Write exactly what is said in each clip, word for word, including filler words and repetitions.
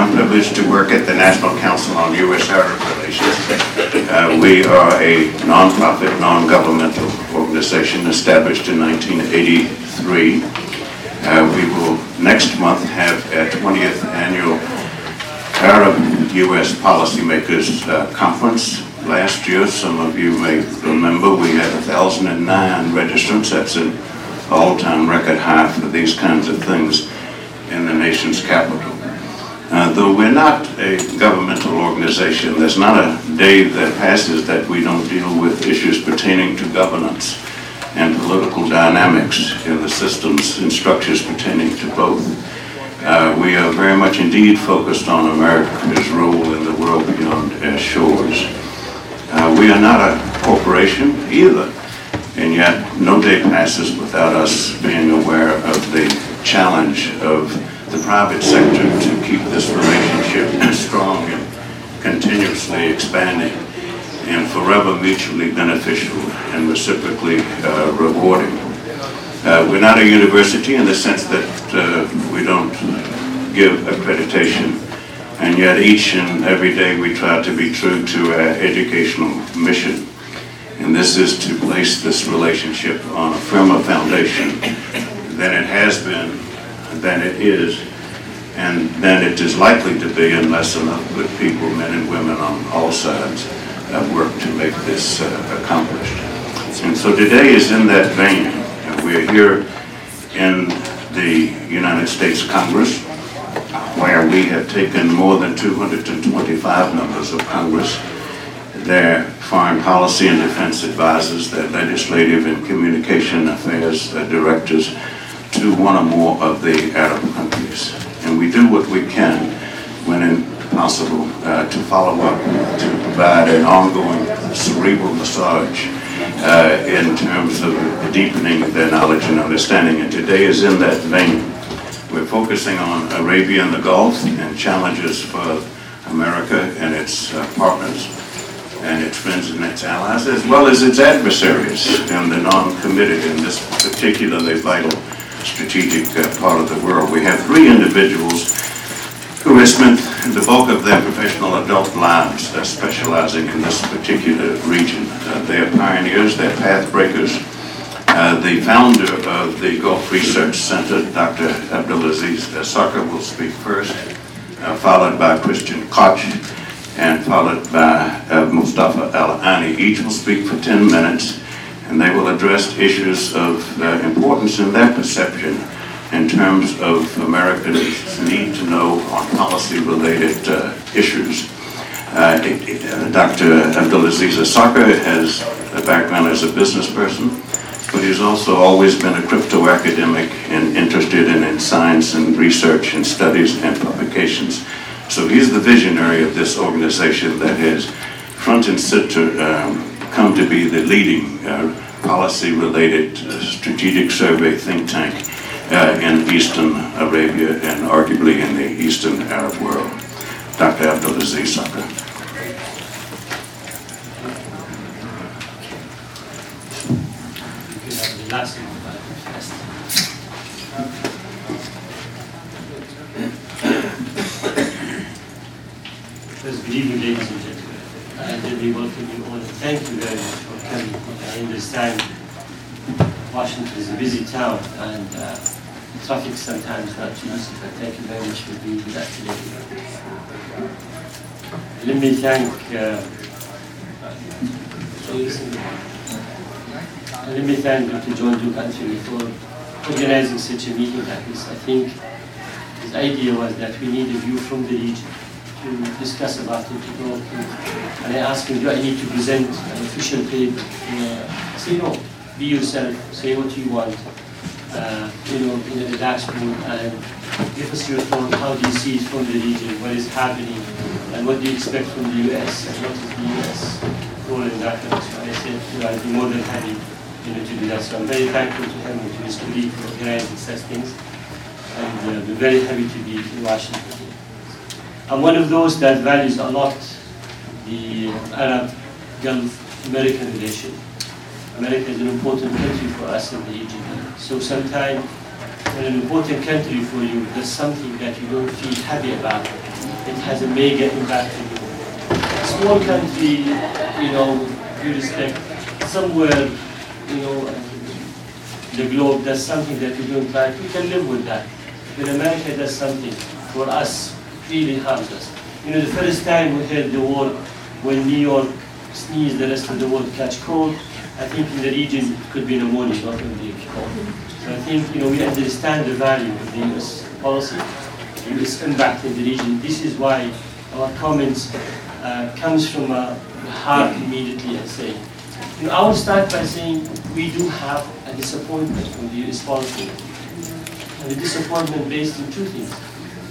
I'm privileged to work at the National Council on U S Arab Relations. Uh, we are a non-profit, non-governmental organization established in nineteen eighty-three. Uh, we will next month have our twentieth annual Arab-U S Policymakers uh, Conference. Last year, some of you may remember, we had one thousand nine registrants. That's an all-time record high for these kinds of things in the nation's capital. Uh, though we're not a governmental organization, there's not a day that passes that we don't deal with issues pertaining to governance and political dynamics in the systems and structures pertaining to both. Uh, we are very much indeed focused on America's role in the world beyond our shores. Uh, we are not a corporation either, and yet no day passes without us being aware of the challenge of the private sector to keep this relationship strong and continuously expanding and forever mutually beneficial and reciprocally uh, rewarding. Uh, we're not a university in the sense that uh, we don't give accreditation, and yet each and every day we try to be true to our educational mission. And this is to place this relationship on a firmer foundation than it has been, than it is, and than it is likely to be unless enough good people, men and women on all sides, uh, work to make this uh, accomplished. And so today is in that vein. Uh, we're here in the United States Congress, where we have taken more than two hundred twenty-five members of Congress, their foreign policy and defense advisors, their legislative and communication affairs their directors, to one or more of the Arab countries. And we do what we can, when possible, uh, to follow up, to provide an ongoing cerebral massage uh, in terms of deepening their knowledge and understanding. And today is in that vein. We're focusing on Arabia and the Gulf and challenges for America and its uh, partners and its friends and its allies, as well as its adversaries and the non-committed in this particularly vital strategic uh, part of the world. We have three individuals who have spent the bulk of their professional adult lives uh, specializing in this particular region. Uh, they are pioneers, they're pathbreakers. Uh, the founder of the Gulf Research Center, Doctor Abdulaziz Saka, will speak first, uh, followed by Christian Koch, and followed by uh, Mustafa Alani. Each will speak for ten minutes. And they will address issues of uh, importance in their perception in terms of Americans' need to know on policy-related uh, issues. Uh, Doctor Abdulaziz Saka has a background as a business person, but he's also always been a crypto-academic and interested in, in science and research and studies and publications. So he's the visionary of this organization that has front and center um, come to be the leading uh, policy-related uh, strategic survey think tank uh, in Eastern Arabia and arguably in the Eastern Arab world. Doctor Abdulaziz Saka. Good evening, ladies and gentlemen. And we welcome you all. Thank you very much for coming. I understand Washington is a busy town and uh, traffic sometimes not easy, but thank you very much for being with us today. Let me thank uh, let me thank Doctor John Duke Anthony for organizing such a meeting like this. I think his idea was that we need a view from the region to discuss about it, to go through. And I asked him, do I need to present an official paper? Uh, I said, no, be yourself, say what you want, uh, you know, in a relaxed mood, and give us your thought, how do you see it from the region, what is happening, and what do you expect from the U S, and what is the U S role in that? So I said, you know, I'd be more than happy, you know, to do that. So I'm very thankful to him and to his colleague for organizing such things, and uh, we're very happy to be in Washington. I'm one of those that values a lot the Arab-Gulf-American relation. America is an important country for us in the region. So sometimes when an important country for you does something that you don't feel happy about, it has a mega impact on you. A small country, you know, with due respect, somewhere, you know, the globe does something that we don't like, we can live with that. When America does something for us, really harms us. You know, the first time we heard the war, when New York sneezed, the rest of the world catch cold. I think in the region it could be pneumonia, not only cold. So I think, you know, we understand the value of the U S policy and its impact in the region. This is why our comments uh, comes from a heart immediately and saying, you know, I will start by saying we do have a disappointment from the U S policy. And the disappointment based on two things.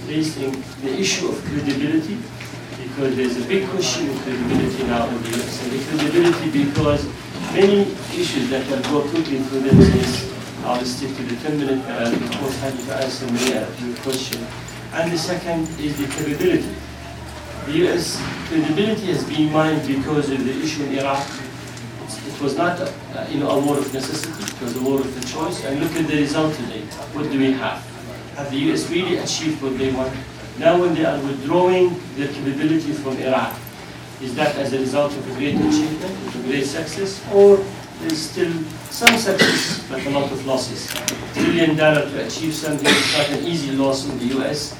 Based on the issue of credibility, because there's a big question of credibility now in the U S. And the credibility because many issues that will go quickly through them is, I'll stick to the ten minute, and of course happy to answer many of your questions. And the second is the credibility. The U S credibility has been mined because of the issue in Iraq. It was not a, you know, a war of necessity, it was a war of the choice. And look at the result today. What do we have? Have the U S really achieved what they want? Now when they are withdrawing their capability from Iraq, is that as a result of a great achievement, of a great success, or there's still some success, but a lot of losses? A trillion dollars to achieve something is not an easy loss in the U S.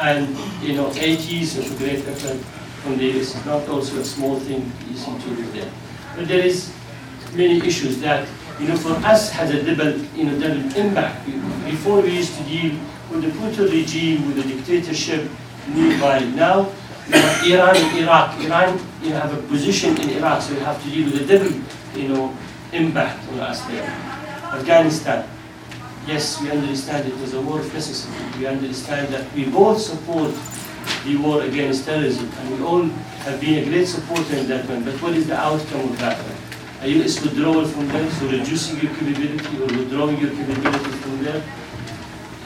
And, you know, eight years of a great effort from the U S is not also a small thing easy to do there. But there is many issues that, you know, for us has a double, you know, double impact. Before we used to deal with the brutal regime, with the dictatorship nearby. Now, you know, Iran and Iraq. Iran, you have a position in Iraq, so you have to deal with the double, you know, impact on us there. Afghanistan. Yes, we understand it was a war of necessity. We understand that we both support the war against terrorism, and we all have been a great supporter in that one. But what is the outcome of that one? A U S withdrawal from there, so reducing your capability or withdrawing your capability from there?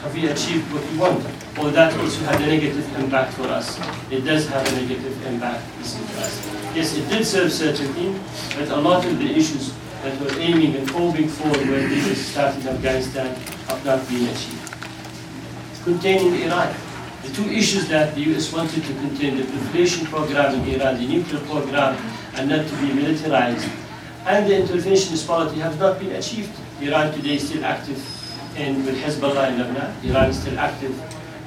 Have we achieved what we want? Or that also had a negative impact for us? It does have a negative impact for us. Yes, it did serve certainty, but a lot of the issues that were aiming and hoping for when they started in Afghanistan have not been achieved. Containing Iran. The two issues that the U S wanted to contain, the proliferation program in Iran, the nuclear program, and not to be militarized, and the interventionist policy have not been achieved. Iran today is still active in, with Hezbollah in Lebanon. Iran is still active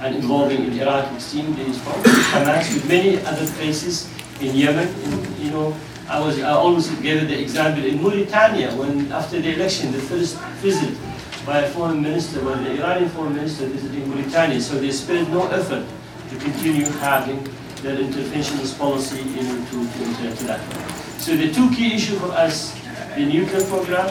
and involving in Iraq extreme days from Hamas, with many other places in Yemen. In, you know, I was I always gave the example in Mauritania when after the election, the first visit by a foreign minister, well, the Iranian foreign minister visited Mauritania, so they spared no effort to continue having their interventionist policy in to, to enter to that. So the two key issues for us, the nuclear program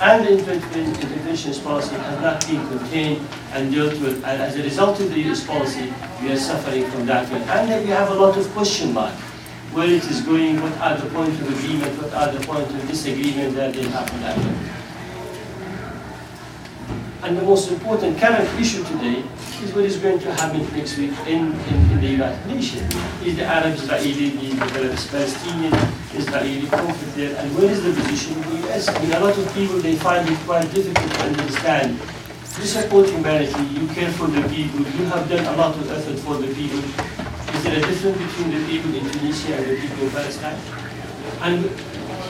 and the interventionist policy, have not been contained and dealt with, and as a result of the U S policy, we are suffering from that one. And then we have a lot of question marks. Where it is going, what are the points of agreement, what are the points of disagreement that they have in that way. And the most important current issue today is what is going to happen next week in, in, in the United Nations. Is the Arab-Israeli, the Palestinian-Israeli conflict there, and where is the position of the U S? I mean, a lot of people, they find it quite difficult to understand. You support humanity, you care for the people, you have done a lot of effort for the people. Is there a difference between the people in Tunisia and the people in Palestine? And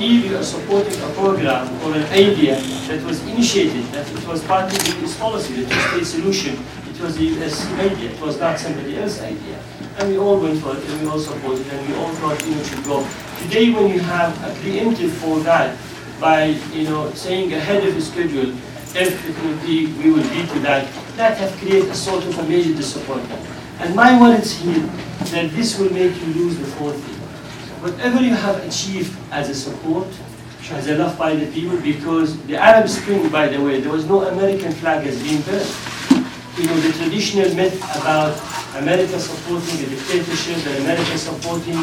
here we are supporting a program or an idea that was initiated, that it was part of the U S policy, the two-state solution. It was the U S idea, it was not somebody else's idea. And we all went for it, and we all supported it, and we all thought it should go. Today when you have a preemptive for that by, you know, saying ahead of the schedule, if it will be, we will be to that, that has created a sort of a major disappointment. And my words here, that this will make you lose the fourth thing. Whatever you have achieved as a support, as a love by the people, because the Arab Spring, by the way, there was no American flag as being burned. You know, the traditional myth about America supporting the dictatorship, and America supporting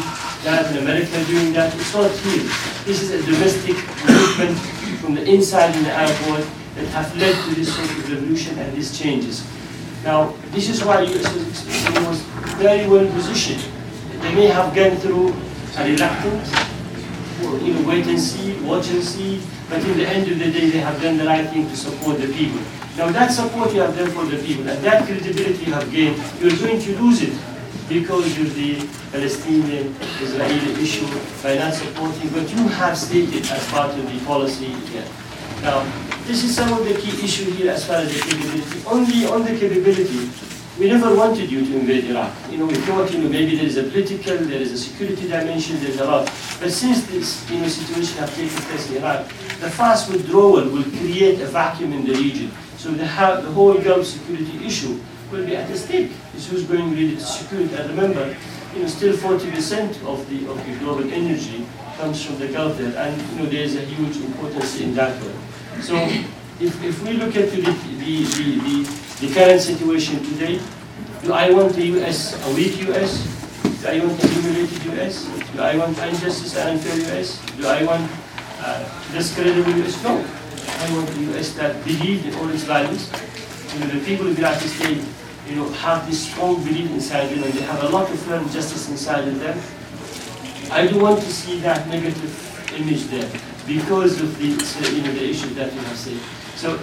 that, and America doing that, it's not here. This is a domestic movement from the inside in the Arab world that have led to this sort of revolution and these changes. Now, this is why U S was very well positioned. They may have gone through a reluctance, you know, wait and see, watch and see, but in the end of the day, they have done the right thing to support the people. Now, that support you have done for the people, and that credibility you have gained, you're going to lose it because of the Palestinian-Israeli issue by not supporting what you have stated as part of the policy here. Now, this is some of the key issues here as far as the capability. Only on the capability, we never wanted you to invade Iraq. You know, we thought, you know, maybe there is a political, there is a security dimension, there is a lot. But since this, you know, situation has taken place in Iraq, the fast withdrawal will create a vacuum in the region. So the, the whole Gulf security issue will be at stake. It's who's going really to secure it. I remember, you know, still forty percent of the of the global energy comes from the Gulf there, and you know there is a huge importance in that one. So if, if we look at the the, the the the current situation today, do I want the U S a weak U S? Do I want a humiliated U S? Do I want injustice and unfair U S? Do I want uh, discredible U S? No. I want the U S that believes in all its values. You know, the people of Iraqi state, you know, have this strong belief inside them, and they have a lot of firm justice inside of them. I don't want to see that negative image there because of the, you know, the issue that you have said. So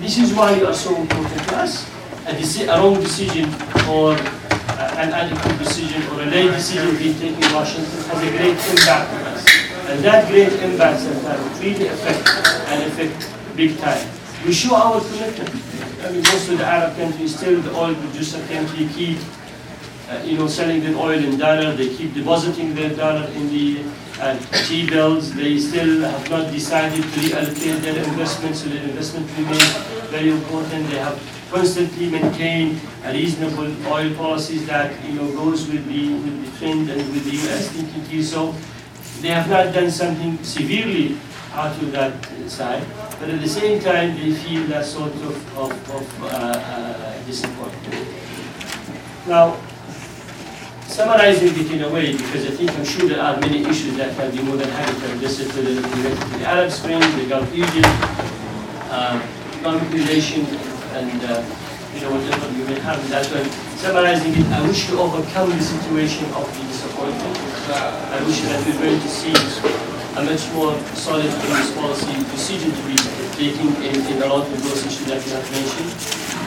this is why you are so important to us. A, deci a wrong decision or uh, an adequate decision or a late decision being taken in Washington has a great impact on us. And that great impact sometimes really affects and affect big time. We show our commitment. I mean, most of the Arab countries, still the oil producer country, keep uh, you know, selling their oil in dollar. They keep depositing their dollar in the uh, T-bills. They still have not decided to reallocate their investments, so their investment remains very important. They have constantly maintained a reasonable oil policies that, you know, goes with the with the trend and with the U S thinking. So they have not done something severely out of that side, but at the same time they feel that sort of, of, of uh, uh, disappointment. Now, summarizing it in a way, because I think I'm sure there are many issues that can be more than happy to address it, to the, to the Arab Spring, the Gulf region, uh, economic relations, and uh, you know, whatever you may have in that one. Summarizing it, I wish to overcome the situation of the disappointment. I wish that we're going to see a much more solid policy decision to be taken in, in a lot of those issues that you have mentioned.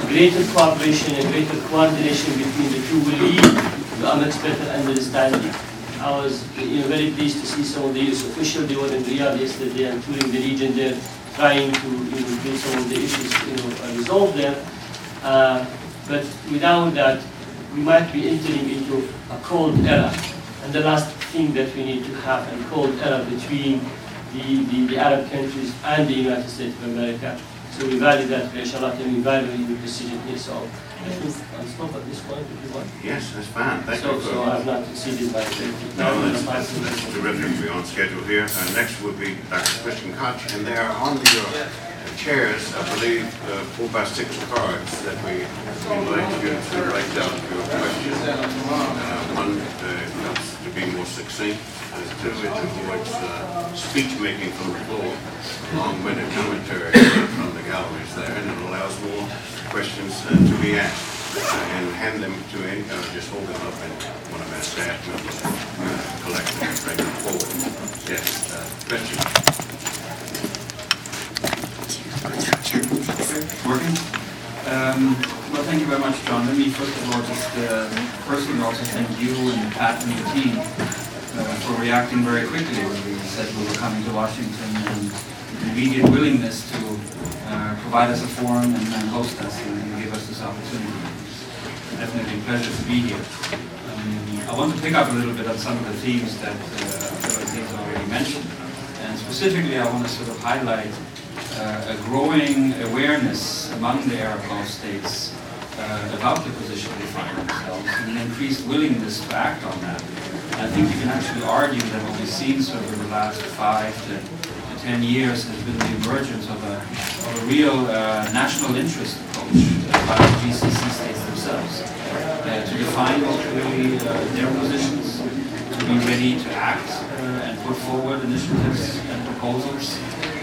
Greater cooperation and greater coordination between the two will lead to a much better understanding. I was you know, very pleased to see some of the U S officials. They were in Riyadh yesterday and touring the region there, trying to you know, get some of the issues you know, resolved there. Uh, but without that, we might be entering into a cold era. And the last thing that we need to have a cold era between the, the, the Arab countries and the United States of America. So we value that, inshallah, and we value the decision here. So I think I'll stop at this point if you want. Yes, that's fine. Thank so, you. So I've not exceeded my thirty. No, that's, that's, that's terrific. We're on schedule here. Uh, next would be Doctor Christian Koch, and they are on the uh, chairs, I believe, uh, four by six cards that we would like you to write down your questions. Uh, one uh, to be more succinct, and two, it avoids uh, speech making from the floor, along with a commentary from the galleries there, and it allows more questions uh, to be asked. Uh, and hand them to any, uh, just hold them up and one of our staff members uh, collect them and bring them forward. Yes, uh, Richard. Working. Um, well, thank you very much, John. Let me first of all just uh, personally also thank you and Pat and your team uh, for reacting very quickly when we said we were coming to Washington, and the immediate willingness to uh, provide us a forum and, and host us and, and give us this opportunity. It's definitely a pleasure to be here. Um, I want to pick up a little bit on some of the themes that uh, the things already mentioned, and specifically I want to sort of highlight Uh, a growing awareness among the Arab Gulf states uh, about the position they find themselves, and an increased willingness to act on that. And I think you can actually argue that what we've seen sort of over the last five to, to ten years has been the emergence of a, of a real uh, national interest approach by the G C C states themselves, uh, to define more clearly uh, their positions, to be ready to act uh, and put forward initiatives and proposals.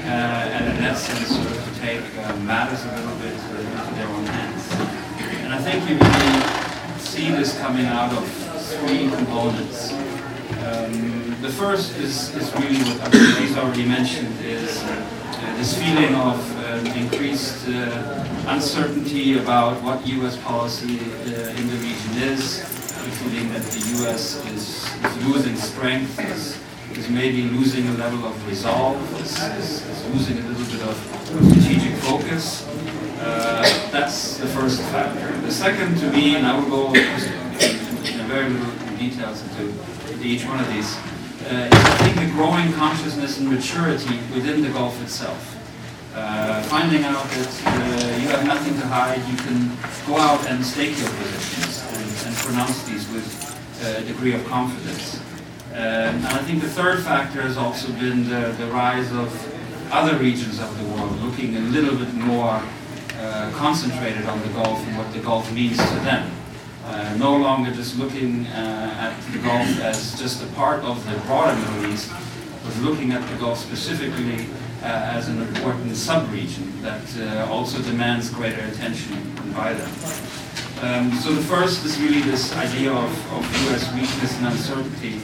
Uh, and in that sense, sort of to take uh, matters a little bit into their own hands. And I think you really see this coming out of three components. Um, the first is, is really what Abdulaziz already mentioned, is uh, this feeling of uh, increased uh, uncertainty about what U S policy uh, in the region is, including that the U S is, is losing strength, is, is maybe losing a level of resolve, is, is, is losing a little bit of strategic focus. Uh, that's the first factor. The second, to me, and I will go just in a very little details into each one of these, uh, is I think the growing consciousness and maturity within the Gulf itself. Uh, finding out that uh, you have nothing to hide, you can go out and stake your positions and, and pronounce these with a degree of confidence. Uh, and I think the third factor has also been the, the rise of other regions of the world, looking a little bit more uh, concentrated on the Gulf and what the Gulf means to them. Uh, no longer just looking uh, at the Gulf as just a part of the broader Middle East, but looking at the Gulf specifically Uh, as an important sub-region that uh, also demands greater attention by them. Um, so the first is really this idea of, of U S weakness and uncertainty,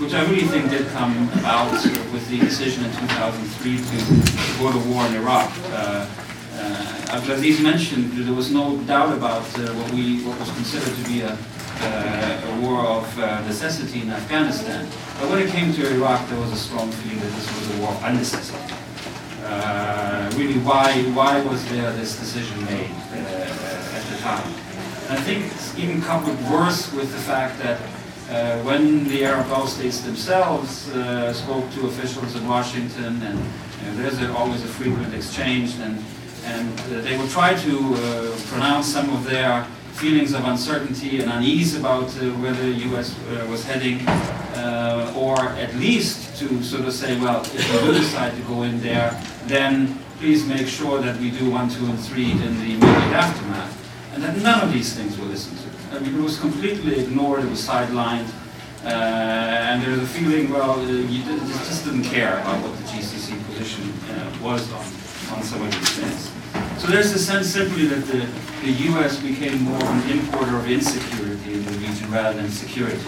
which I really think did come about with the decision in two thousand three to go to war in Iraq. Uh, uh, Abdulaziz mentioned that there was no doubt about uh, what, we, what was considered to be a, uh, a war of uh, necessity in Afghanistan. But when it came to Iraq, there was a strong feeling that this was a war of unnecessity. Uh, really, why why was there this decision made uh, at the time? And I think it's even coupled worse with the fact that uh, when the Arab Gulf states themselves uh, spoke to officials in Washington, and you know, there's a, always a frequent exchange, and and uh, they will try to uh, pronounce some of their feelings of uncertainty and unease about uh, where the U S uh, was heading, uh, or at least to sort of say, well, if you do decide to go in there, then please make sure that we do one, two, and three in the immediate aftermath. And that none of these things were listened to. I mean, it was completely ignored, it was sidelined, uh, and there's a feeling, well, you did, just didn't care about what the G C C position uh, was on, on some of these things. So there's a sense simply that the, the U S became more of an importer of insecurity in the region rather than security.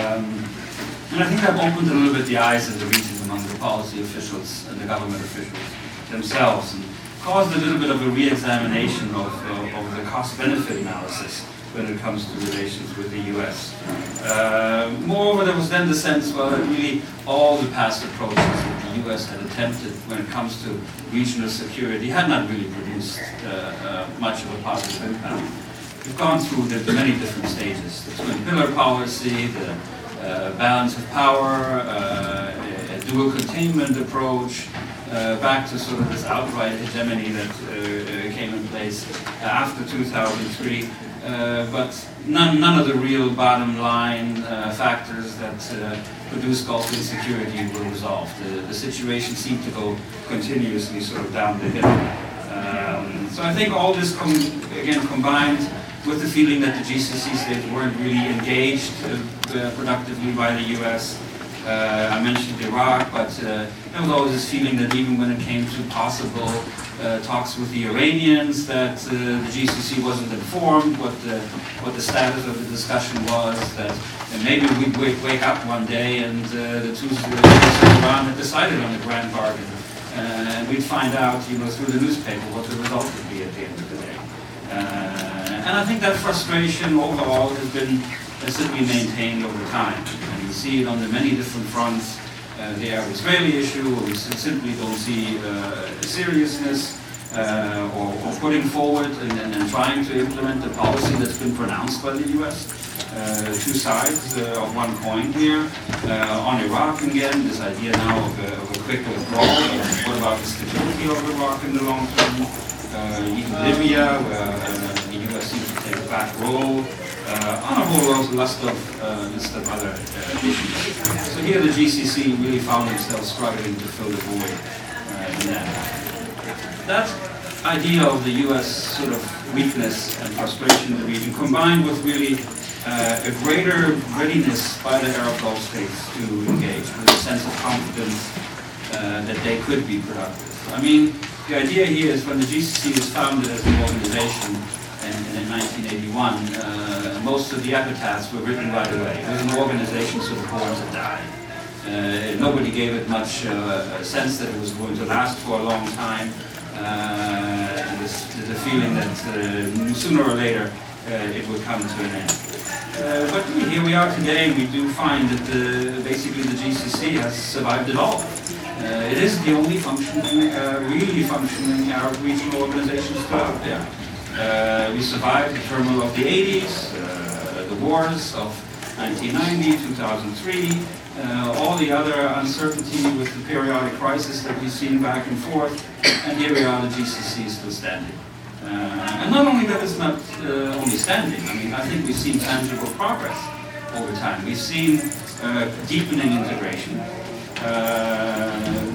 Um, and I think that opened a little bit the eyes of the region among the policy officials and the government officials themselves, and caused a little bit of a re-examination of, of, of the cost-benefit analysis when it comes to relations with the U S. Uh, moreover, there was then the sense, well, that really all the past approaches that the U S had attempted when it comes to regional security had not really produced uh, uh, much of a positive impact. We've gone through the many different stages, the twin-pillar policy, the uh, balance of power, uh, a dual containment approach, Uh, back to sort of this outright hegemony that uh, came in place after two thousand three, uh, but none, none of the real bottom line uh, factors that uh, produced Gulf insecurity were resolved. The, the situation seemed to go continuously sort of down the hill. Um, so I think all this, com again, combined with the feeling that the G C C states weren't really engaged uh, uh, productively by the U S. Uh, I mentioned Iraq, but uh, there was always this feeling that even when it came to possible uh, talks with the Iranians, that uh, the G C C wasn't informed what the what the status of the discussion was. That and maybe we'd wake, wake up one day and uh, the two of Iran had decided on a grand bargain, uh, and we'd find out, you know, through the newspaper what the result would be at the end of the day. Uh, and I think that frustration overall has been has simply maintained over time. We see it on the many different fronts, uh, the Arab-Israeli issue, where we simply don't see uh, seriousness uh, or, or putting forward and, and, and trying to implement the policy that's been pronounced by the U S. Uh, two sides uh, of one coin here. Uh, on Iraq again, this idea now of a, of a quick withdrawal. What about the stability of Iraq in the long term? Uh, even Libya, where uh, the U S seems to take a back role. Uh, on a whole list of, uh, list of other uh, issues. So here the G C C really found themselves struggling to fill the void uh, in that. That idea of the U S sort of weakness and frustration in the region, combined with really uh, a greater readiness by the Arab Gulf states to engage with a sense of confidence uh, that they could be productive. I mean, the idea here is when the G C C was founded as an organization, and in nineteen eighty-one, uh, most of the epitaphs were written right away. It was an organization sort of born to die. Uh, nobody gave it much uh, sense that it was going to last for a long time. Uh, and this, the feeling that uh, sooner or later uh, it would come to an end. Uh, but here we are today. We do find that the, basically the G C C has survived it all. Uh, it is the only functioning, uh, really functioning Arab regional organization still out there. Uh, we survived the turmoil of the eighties, uh, the wars of nineteen ninety, two thousand three, uh, all the other uncertainty with the periodic crisis that we've seen back and forth, and here we are, the G C C is still standing. Uh, and not only that, it's not uh, only standing. I mean, I think we've seen tangible progress over time. We've seen uh, deepening integration. Uh,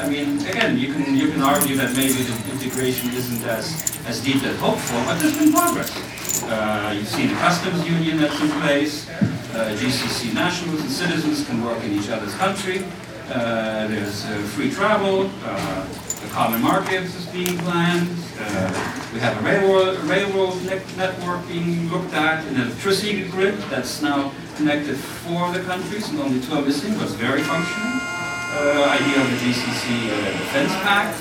I mean, again, you can you can argue that maybe the integration isn't as as deep as hoped for, but there's been progress. Uh, you've seen a customs union that's in place. Uh, G C C nationals and citizens can work in each other's country. Uh, there's uh, free travel. Uh, the common market is being planned. Uh, we have a railroad railroad ne- network being looked at, an electricity grid that's now connected for the countries, and only two are missing, but it's very functional. Uh, idea of the G C C uh, Defense Pact.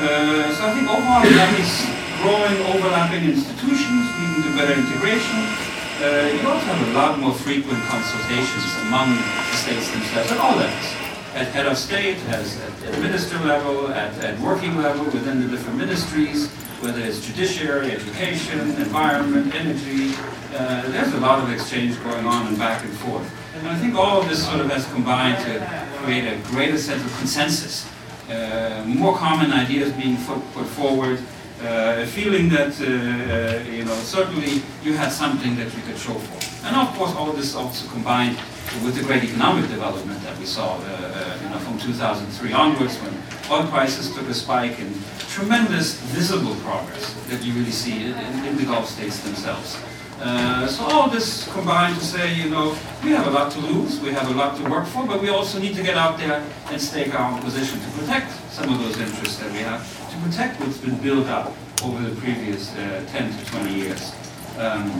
Uh, so I think overall we have these growing, overlapping institutions leading to better integration. Uh, you also have a lot more frequent consultations among the states themselves at all levels, at head of state, as at minister level, at, at working level, within the different ministries, whether it's judiciary, education, environment, energy. Uh, there's a lot of exchange going on and back and forth. And I think all of this sort of has combined to create a greater sense of consensus, uh, more common ideas being fo- put forward, uh, a feeling that, uh, uh, you know, certainly you had something that you could show for. And of course, all of this also combined with the great economic development that we saw uh, uh, you know, from two thousand three onwards, when oil prices took a spike, and tremendous visible progress that you really see in, in the Gulf states themselves. Uh, so all this combined to say, you know, we have a lot to lose, we have a lot to work for, but we also need to get out there and stake our own position to protect some of those interests that we have, to protect what's been built up over the previous uh, ten to twenty years. Um,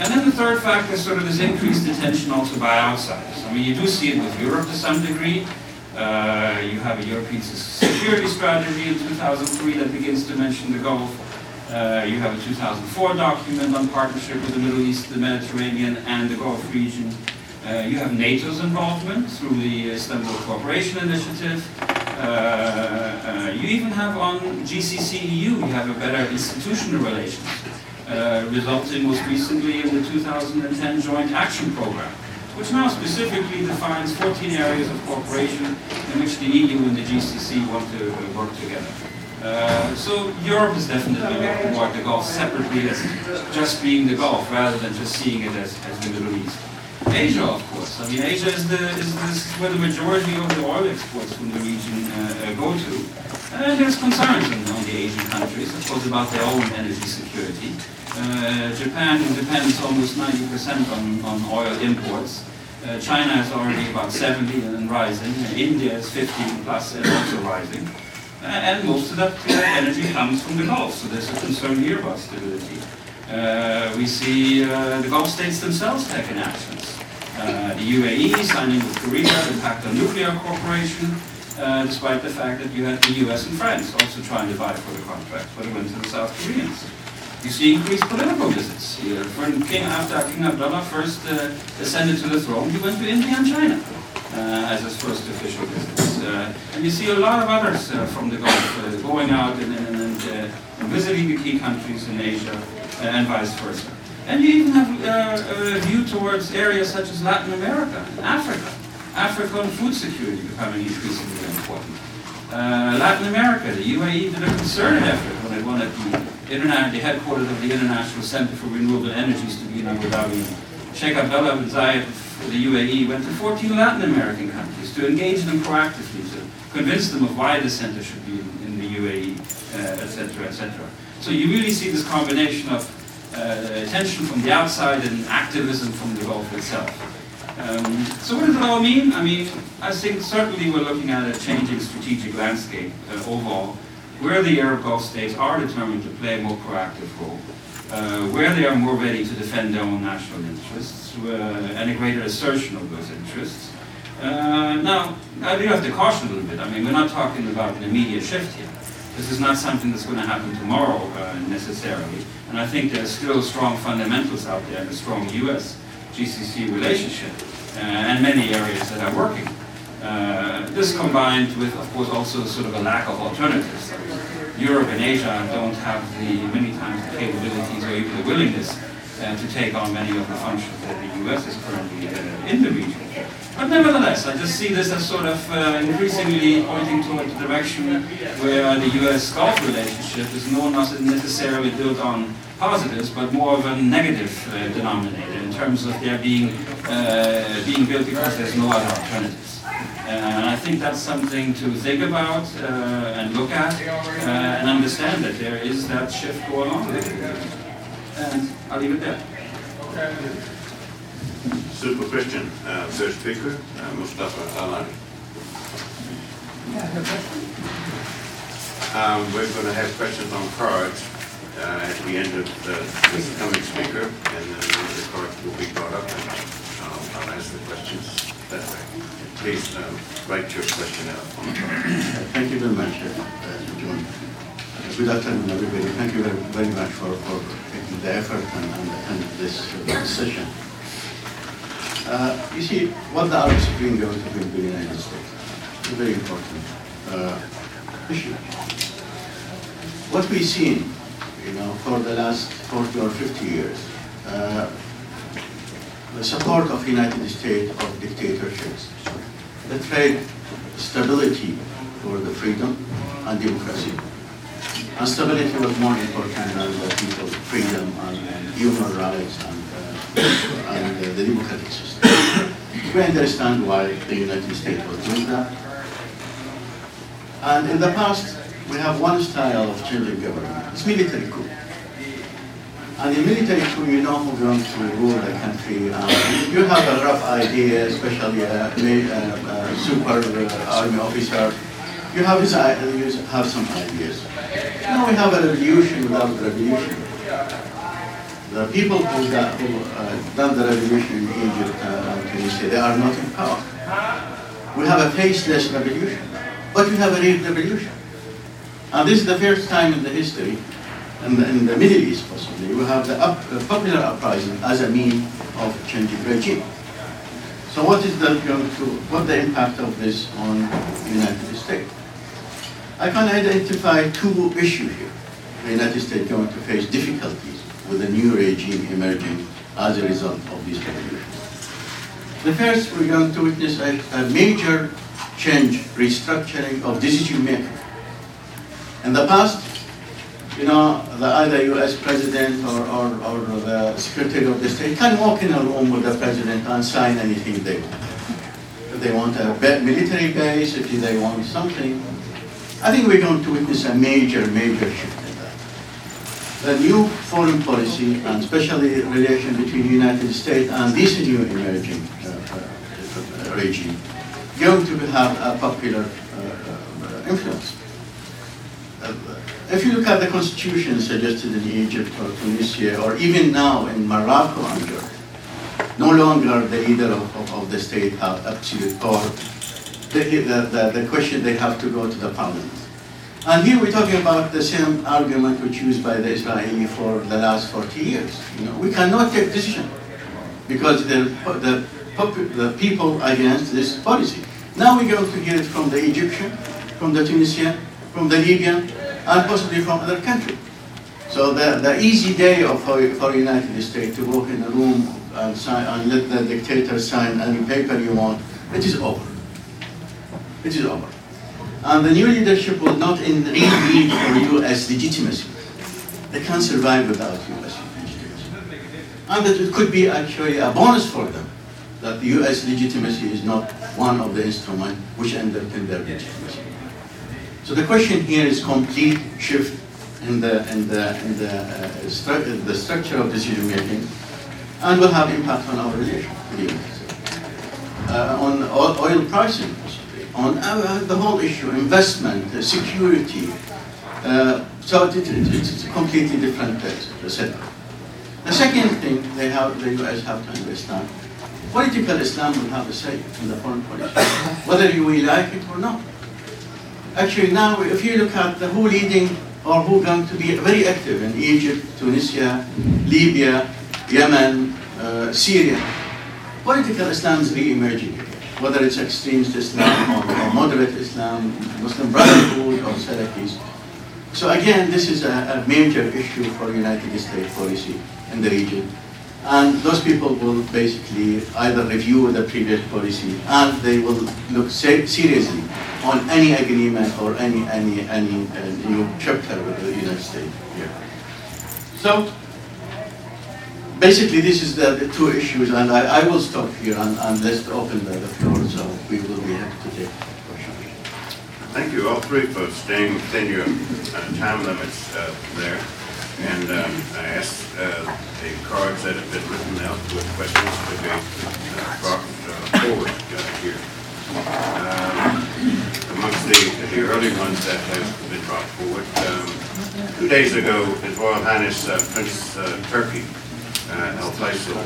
And then the third factor is sort of this increased attention also by outsiders. I mean, you do see it with Europe to some degree. Uh, you have a European security strategy in two thousand three that begins to mention the Gulf. Uh, you have a two thousand four document on partnership with the Middle East, the Mediterranean, and the Gulf region. Uh, you have NATO's involvement through the Istanbul Cooperation Initiative. Uh, uh, you even have on G C C E U, you have a better institutional relation. Uh, resulting most recently in the two thousand ten Joint Action Program, which now specifically defines fourteen areas of cooperation in which the E U and the G C C want to uh, work together. Uh, so Europe is definitely looking toward the Gulf separately as just being the Gulf, rather than just seeing it as, as the Middle East. Asia, of course. I mean, Asia is, the, is this, where the majority of the oil exports from the region uh, go to. And there's concerns in, on the Asian countries, of course, about their own energy security. Uh, Japan depends almost ninety percent on, on oil imports. Uh, China is already about seventy and rising. Uh, India is fifteen plus and also rising. Uh, and most of that uh, energy comes from the Gulf, so there's a concern here about stability. Uh, we see uh, the Gulf states themselves taking actions. Uh, the U A E signing with Korea, the Pact on Nuclear Cooperation, uh, despite the fact that you had the U S and France also trying to vie for the contract, but it went to the South Koreans. You see increased political visits. When King, after King Abdullah first uh, ascended to the throne, he went to India and China uh, as his first official visits. Uh, and you see a lot of others uh, from the Gulf uh, going out and, and, and uh, visiting the key countries in Asia, and vice versa. And you even have uh, a view towards areas such as Latin America, Africa. Africa and food security becoming increasingly important. Uh, Latin America, the U A E did a concerted effort when it won at the, interna- the headquarters of the International Center for Renewable Energies to be in Abu Dhabi. Sheikh Abdullah bin Zayed of the U A E went to fourteen Latin American countries to engage them proactively, to convince them of why the center should be in, in the U A E, uh, et cetera, et cetera. So you really see this combination of uh, attention from the outside and activism from the Gulf itself. Um, so what does it all mean? I mean, I think certainly we're looking at a changing strategic landscape uh, overall, where the Arab Gulf states are determined to play a more proactive role, uh, where they are more ready to defend their own national interests, uh, and a greater assertion of those interests. Uh, now, I do have to caution a little bit. I mean, we're not talking about an immediate shift here. This is not something that's going to happen tomorrow uh, necessarily. And I think there's still strong fundamentals out there and a strong U S G C C relationship uh, and many areas that are working. Uh, this combined with, of course, also sort of a lack of alternatives. Europe and Asia don't have the, many times, the capabilities or even the willingness uh, to take on many of the functions that the U S is currently uh, in the region. But nevertheless, I just see this as sort of uh, increasingly pointing toward the direction where the U S Gulf relationship is not necessarily built on positives, but more of a negative uh, denominator in terms of their being, uh, being built because there's no other alternatives. Uh, and I think that's something to think about uh, and look at uh, and understand that there is that shift going on. And I'll leave it there. Okay. Super question. Uh, first speaker, uh, Mustafa Alani. Um, we're going to have questions on cards uh, at the end of the, this coming speaker, and then the cards will be brought up, and I'll, I'll ask the questions that way. Please um, write your question out on the card. Thank you very much, uh, John. Uh, good afternoon, everybody. Thank you very, very much for, for taking the effort and, and, and this uh, session. Uh, you see, what the Arab Spring goes to bring to the United States is a very important uh, issue. What we've seen, you know, for the last forty or fifty years, uh, the support of the United States of dictatorships, the trade stability for the freedom and democracy. And stability was more important than the people's freedom and, and human rights and, uh, and uh, the democratic system. We understand why the United States was doing that. And in the past, we have one style of changing government. It's military coup. And in military coup, you know who's going to rule the country. Um, you have a rough idea, especially a, a, a super uh, army officer. You have his, you have some ideas. Now we have a revolution without revolution. The people who, got, who uh, done the revolution in Egypt uh, and Tunisia, they are not in power. We have a faceless revolution, but we have a real revolution. And this is the first time in the history. In the, in the Middle East, possibly, we have the up, uh, popular uprising as a means of changing regime. So, what is the going to, what the impact of this on the United States? I can identify two issues here. The United States going to face difficulties with the new regime emerging as a result of this revolution. The first, we're going to witness a, a major change, restructuring of decision making. In the past, you know, the either U S president or, or, or the Secretary of the State can walk in a room with the president and sign anything they want. If they want a military base, if they want something. I think we're going to witness a major, major shift in that. The new foreign policy, and especially the relation between the United States and this new emerging uh, uh, regime, going to have a popular uh, uh, influence. Uh, If you look at the constitution suggested in Egypt or Tunisia, or even now in Morocco and Jordan, no longer the leader of, of, of the state have absolute power. The, the, the, the question, they have to go to the parliament. And here we're talking about the same argument which used by the Israeli for the last forty years. You know, we cannot take decision because the, the, the people against this policy. Now we go to hear it from the Egyptian, from the Tunisian, from the Libyan, and possibly from other countries. So the, the easy day of for, for United States to walk in a room and, sign, and let the dictator sign any paper you want, it is over. It is over. And the new leadership will not indeed need for U S legitimacy. They can't survive without U S legitimacy. And that it could be actually a bonus for them that the U S legitimacy is not one of the instruments which underpin their legitimacy. So the question here is complete shift in the in the in the, uh, stru the structure of decision making, and will have impact on our relation with the United States, uh, on oil pricing, on our, the whole issue, investment, uh, security. Uh, so it, it, it's a completely different place, et cetera. The second thing they have, the U S have to understand, political Islam will have a say in the foreign policy, whether you like it or not. Actually, now, if you look at the who leading or who going to be very active in Egypt, Tunisia, Libya, Yemen, uh, Syria, political Islam is re-emerging again. Whether it's extremist Islam or, or moderate Islam, Muslim Brotherhood or Salafis. So again, this is a, a major issue for United States policy in the region. And those people will basically either review the previous policy and they will look se seriously on any agreement or any any any uh, new chapter with the United States here. So basically, this is the, the two issues, and I, I will stop here and, and let's open the, the floor, so we will be happy to take questions. Thank you all three for staying within your uh, time limits uh, there. And um, I asked uh, the cards that have been written out with questions to be uh, brought uh, forward uh, here. Um, amongst the, the early ones that have been brought forward, um, two days ago, His Royal Highness uh, Prince uh, Turkey uh, Al Faisal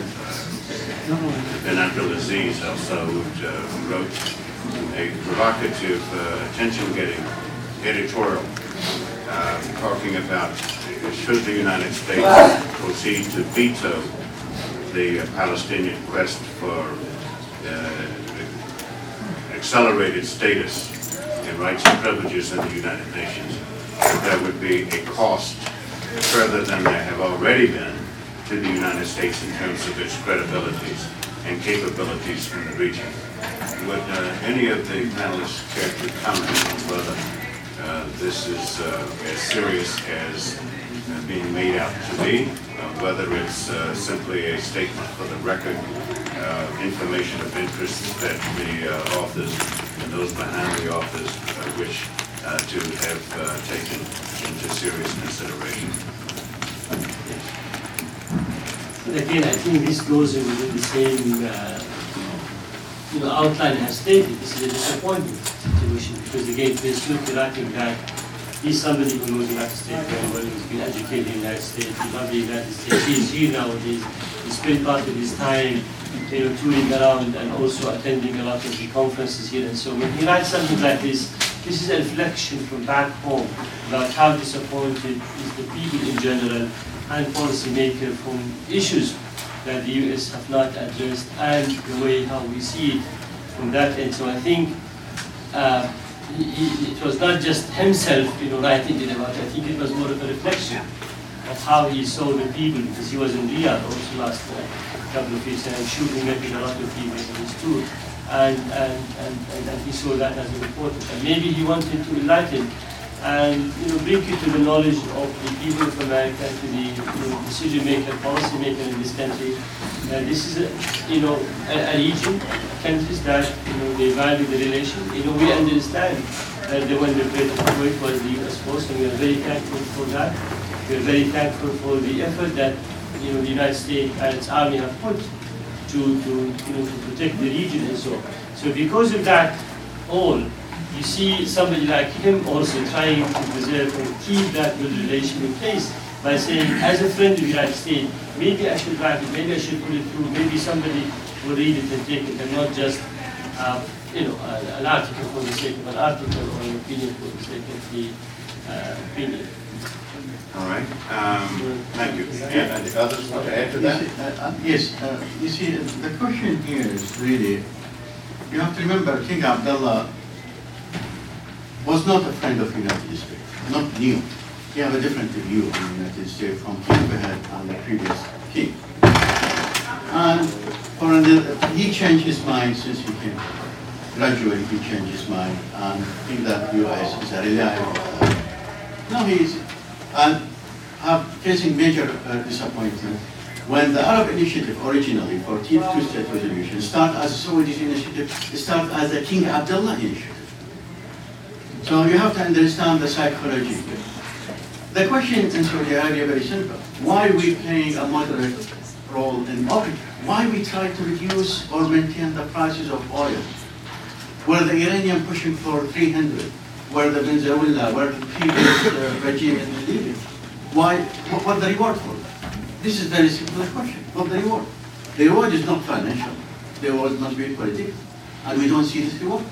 bin Abdulaziz El Saud uh, wrote a provocative, uh, attention-getting editorial uh, talking about should the United States proceed to veto the uh, Palestinian request for uh, accelerated status and rights and privileges in the United Nations, there would be a cost further than there have already been to the United States in terms of its credibilities and capabilities in the region. Would uh, any of the panelists care to comment on whether uh, this is uh, as serious as being made out to be, uh, whether it's uh, simply a statement for the record, uh, information of interest that the uh, authors and those behind the authors uh, wish uh, to have uh, taken into serious consideration? But again, I think this goes with the same uh, you know, outline has stated. This is a disappointing situation because, again, there's no directive guide. He's somebody who knows the United States very well, who's been educated in the United States, he loves the United States, he's here nowadays, he spent part of his time, you know, touring around and also attending a lot of the conferences here, and so when he writes something like this, this is a reflection from back home about how disappointed is the people in general and policymakers from issues that the U S have not addressed and the way how we see it from that end. So I think uh, He, he, it was not just himself, you know, writing it about. I think it was more of a reflection of how he saw the people, because he was in Riyadh also last uh, couple of weeks, and I'm sure he met with a lot of people in his tour, and and, and and and he saw that as important. And maybe he wanted to enlighten and, you know, bring you to the knowledge of the people of America, to the, you know, decision maker, policy maker in this country. Uh, this is, a, you know, a, a region, countries that, you know, they value the relation. You know, we understand that the one that played a part was the U S force, and we are very thankful for that. We are very thankful for the effort that, you know, the United States and its army have put to, to, you know, to protect the region and so on. So because of that all, you see somebody like him also trying to preserve and keep that good relation in place by saying, as a friend of the United States, maybe I should write it, maybe I should put it through, maybe somebody will read it and take it, and not just uh, you know, uh, an article for the sake of an article or an opinion for the sake of the uh, opinion. All right. Um, thank you. Yeah, and the others want to add to that? Uh, yes. Uh, you see, the question here is really, you have to remember King Abdullah was not a friend of the United States, not new. He had a different view of the United States from King Fahd and the previous king. And for another, he changed his mind since he came. Gradually he changed his mind and think that U S is a reliable power. Now he is and have facing major uh, disappointment when the Arab Initiative originally for two-state resolution started as a Saudi initiative, started as a King Abdullah initiative. So you have to understand the psychology. The question in Saudi Arabia is very simple. Why are we playing a moderate role in OPEC? Why we try to reduce or maintain the prices of oil? Were the Iranian pushing for three hundred? Were the Venezuela, were the previous uh, regime in Libya? Why, what, what the reward for that? This is a very simple question. What the reward? The reward is not financial. The reward must be political. And we don't see this reward.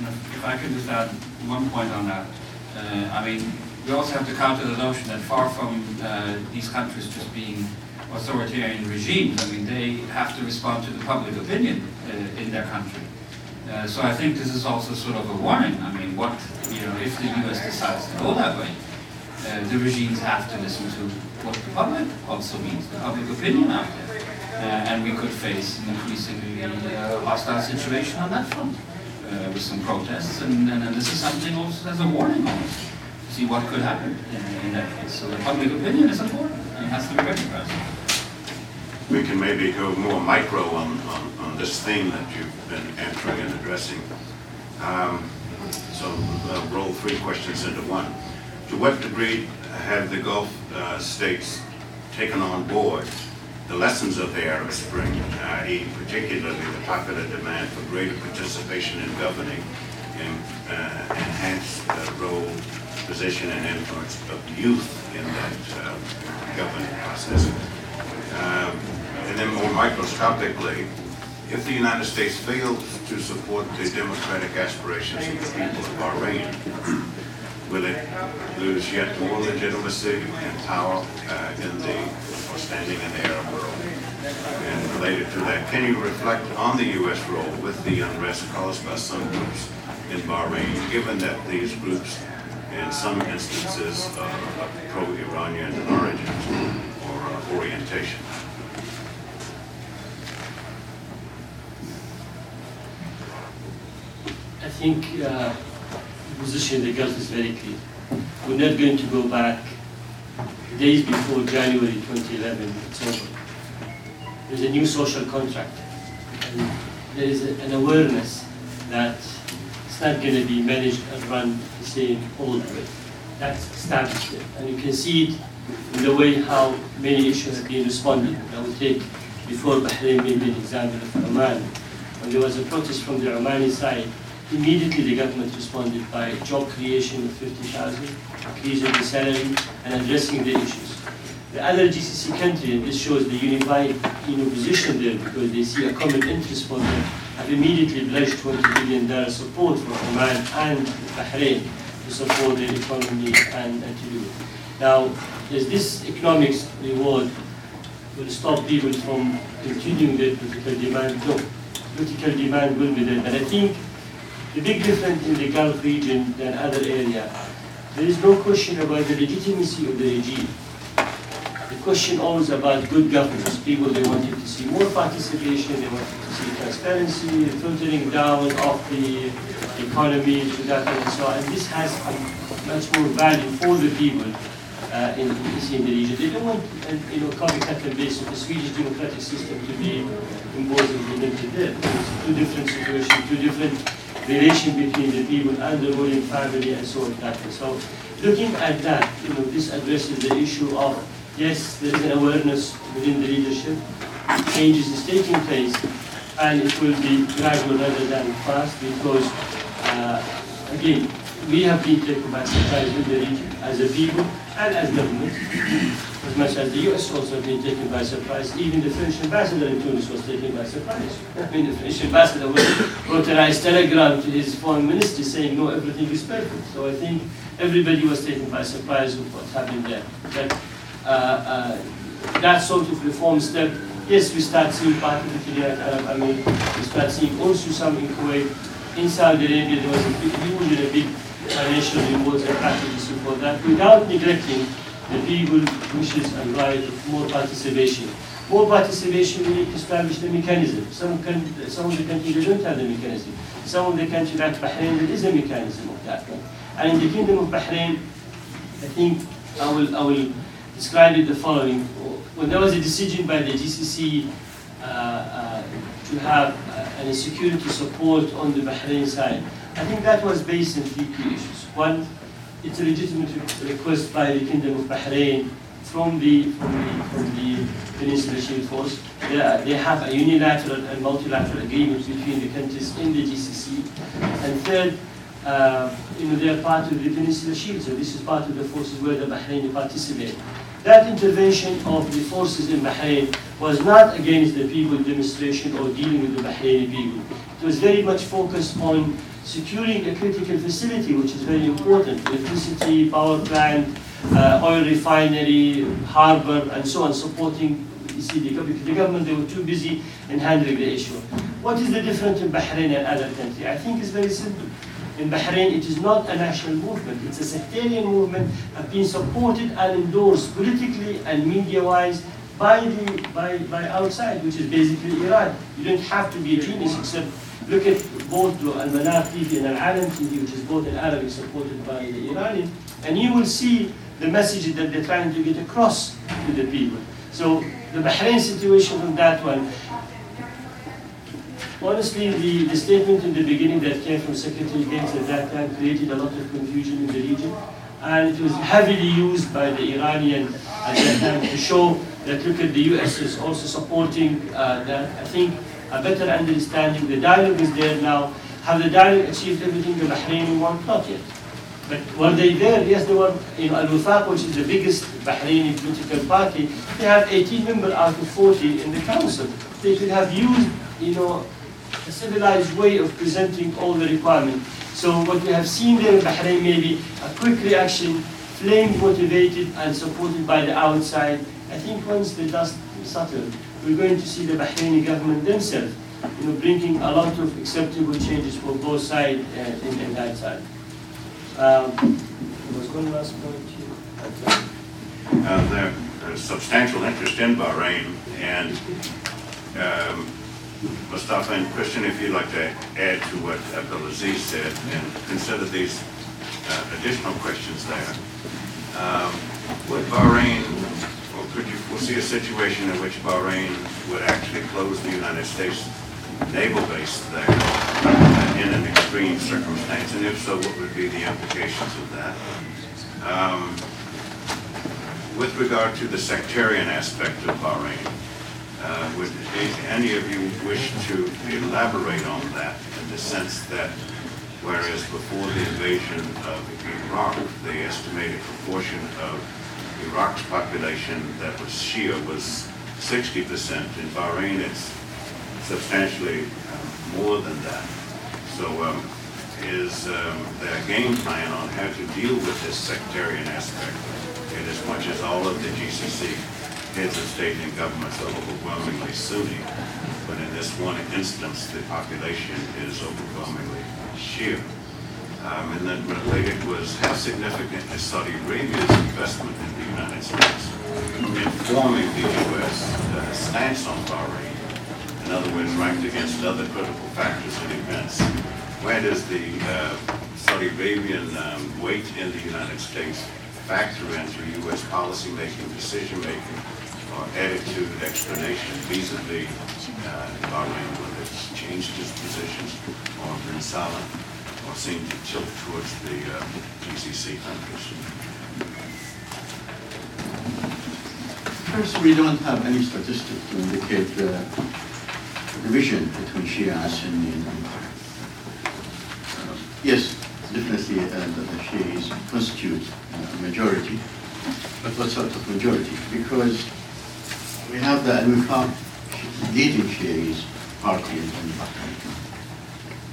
If I can just add one point on that, uh, I mean, we also have to counter the notion that far from uh, these countries just being authoritarian regimes, I mean, they have to respond to the public opinion uh, in their country. Uh, so I think this is also sort of a warning. I mean, what, you know, if the U S decides to go that way, uh, the regimes have to listen to what the public also means, the public opinion out there. Uh, and we could face an increasingly uh, hostile situation on that front, uh, with some protests. And, and, and this is something also as a warning on us, to see what could happen in, in that case. So the public opinion is important and has to be recognized. We can maybe go more micro on, on, on this theme that you've been answering and addressing. Um, so uh, roll three questions into one. To what degree have the Gulf uh, states taken on board the lessons of the Arab Spring, that is particularly the popular demand for greater participation in governing and uh, enhanced uh, role, position, and influence of youth in that uh, governing process? Um, and then more microscopically, if the United States fails to support the democratic aspirations of the people of Bahrain, will it lose yet more legitimacy and power uh, in the, or standing in the Arab world? And related to that, can you reflect on the U S role with the unrest caused by some groups in Bahrain, given that these groups, in some instances, are, are pro-Iranian in origin? Orientation. I think uh, the position in the Gulf is very clear. We're not going to go back days before January twenty eleven. It's over. There's a new social contract, and there is a, an awareness that it's not going to be managed and run the same old way. That's established, and you can see it in the way how many issues have been responded. I will take before Bahrain maybe an example of Oman. When there was a protest from the Omani side, immediately the government responded by job creation of fifty thousand, increasing the salary, and addressing the issues. The other G C C country, and this shows the unified you know, position there because they see a common interest for them, have immediately pledged twenty billion dollars support for Oman and Bahrain to support their economy and, and to do it. Now, there's this economic reward will stop people from continuing their political demand. No, political demand will be there. And I think the big difference in the Gulf region than other areas, there is no question about the legitimacy of the regime. The question always about good governance. People, they wanted to see more participation, they wanted to see transparency, filtering down of the economy, to that and so on. And this has much more value for the people. Uh, in, in the region. They don't want uh, you know, copycat based on the Swedish democratic system to be imposed and implemented there. It's two different situations, two different relations between the people and the ruling family and so on. That. So looking at that, you know, this addresses the issue of, yes, there is an awareness within the leadership, changes is taking place, and it will be gradual rather than fast because, uh, again, we have been taken by surprise in the region as a people and as government, as much as the U S also have been taken by surprise. Even the French ambassador in Tunis was taken by surprise. I mean, the French ambassador wrote a nice telegram to his foreign minister saying, no, everything is perfect. So I think everybody was taken by surprise of what happened there. But uh, uh, that sort of reform step, yes, we start seeing part of the Arab, I mean, we start seeing also some in Kuwait. In Saudi Arabia, there was a big, huge, a big financial rewards and packages for that, without neglecting the people's wishes and right of more participation. More participation, we need to establish the mechanism. Some, can, some of the countries don't have the mechanism. Some of the countries like Bahrain, there is a mechanism of that. And in the Kingdom of Bahrain, I think I will, I will describe it the following. When there was a decision by the G C C uh, uh, to have uh, an security support on the Bahrain side, I think that was based on three key issues. One, it's a legitimate request by the Kingdom of Bahrain from the, from the, from the Peninsula Shield Force. They, are, they have a unilateral and multilateral agreement between the countries in the G C C. And third, uh, you know, they are part of the Peninsula Shield, so this is part of the forces where the Bahraini participate. that intervention of the forces in Bahrain was not against the people demonstration or dealing with the Bahraini people. It was very much focused on securing a critical facility, which is very important, electricity, power plant, uh, oil refinery, harbor, and so on, supporting you see, the, the government. They were too busy in handling the issue. What is the difference in Bahrain and other countries? I think it's very simple. In Bahrain, it is not a national movement. It's a sectarian movement that has been supported and endorsed politically and media-wise by, the, by, by outside, which is basically Iran. You don't have to be a genius, except look at both Al-Manar T V and Al-Alam T V, which is both in Arabic supported by the Iranians, and you will see the message that they're trying to get across to the people. So the Bahrain situation from that one, honestly, the, the statement in the beginning that came from Secretary Gates at that time created a lot of confusion in the region, and it was heavily used by the Iranian at that time to show that, look at the U S is also supporting uh, that. I think a better understanding, the dialogue is there now. Have the dialogue achieved everything the Bahraini want? Not yet. But were they there? Yes, they were. In Al Wefaq, which is the biggest Bahraini political party, they have eighteen members out of forty in the council. They could have used, you know, a civilized way of presenting all the requirements. So what we have seen there in Bahrain, maybe a quick reaction, flame motivated and supported by the outside. I think once the dust settles, we're going to see the Bahraini government themselves, you know, bringing a lot of acceptable changes for both sides and, and, and that side. Um, there was one last point here. Uh, there, there's substantial interest in Bahrain, and um, Mustafa and Christian, if you'd like to add to what Abdulaziz said and consider these uh, additional questions there. Um, would Bahrain, or could you foresee a situation in which Bahrain would actually close the United States naval base there uh, in an extreme circumstance? And if so, what would be the implications of that? Um, with regard to the sectarian aspect of Bahrain, Uh, would any of you wish to elaborate on that, in the sense that whereas before the invasion of Iraq, the estimated proportion of Iraq's population that was Shia was sixty percent, in Bahrain it's substantially uh, more than that. So um, is um, their game plan on how to deal with this sectarian aspect, in as much as all of the G C C heads of state and governments are overwhelmingly Sunni, but in this one instance, the population is overwhelmingly Shia. Um, and then related was, how significant is Saudi Arabia's investment in the United States informing the U S uh, stance on Bahrain? In other words, ranked against other critical factors and events, where does the uh, Saudi Arabian um, weight in the United States factor into U S policymaking, decision-making, or attitude, explanation vis-a-vis uh, Bahrain, whether it's changed its positions or been silent or seemed to tilt towards the uh, G C C countries? First, we don't have any statistics to indicate the uh, division between Shia and Sunni in Empire. Uh, yes. Definitely, uh, the Shias constitute a uh, majority, but what sort of majority? Because we have the Al-Wefaq leading Shias party in Bahrain,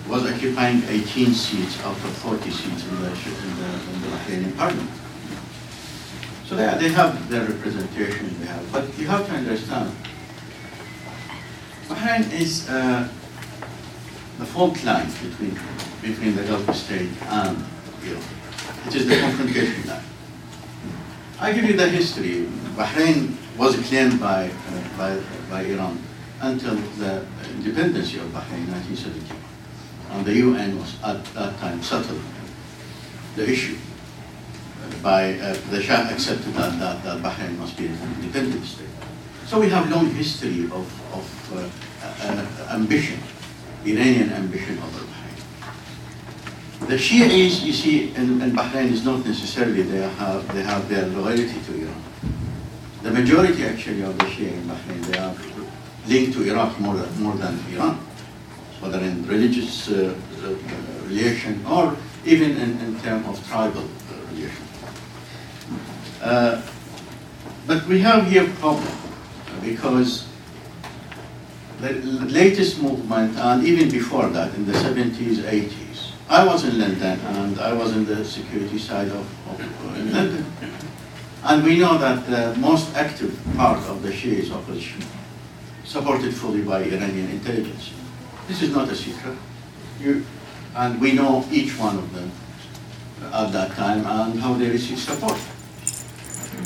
was occupying eighteen seats out of forty seats in the, in the, in the Bahraini parliament. So they, they have their representation, they have, but you have to understand, Bahrain is uh, the fault line between between the Gulf state and Europe. It is the confrontation line. I give you the history. Bahrain was claimed by, uh, by, by Iran until the independence of Bahrain in nineteen seventy-one. And the U N was at that time settled the issue. By uh, the Shah accepted that, that, that Bahrain must be an independent state. So we have long history of, of uh, uh, ambition, Iranian ambition over Bahrain. The Shi'is, you see, in, in Bahrain is not necessarily they have they have their loyalty to Iran. The majority actually of the Shia in Bahrain, they are linked to Iraq more than, more than Iran, whether in religious uh, relation or even in, in terms of tribal uh, relation. Uh, But we have here a problem, because the latest movement, and even before that, in the seventies, eighties, I was in London, and I was in the security side of, of in London. And we know that the most active part of the Shia's opposition, supported fully by Iranian intelligence. This is not a secret. You, and we know each one of them at that time and how they receive support.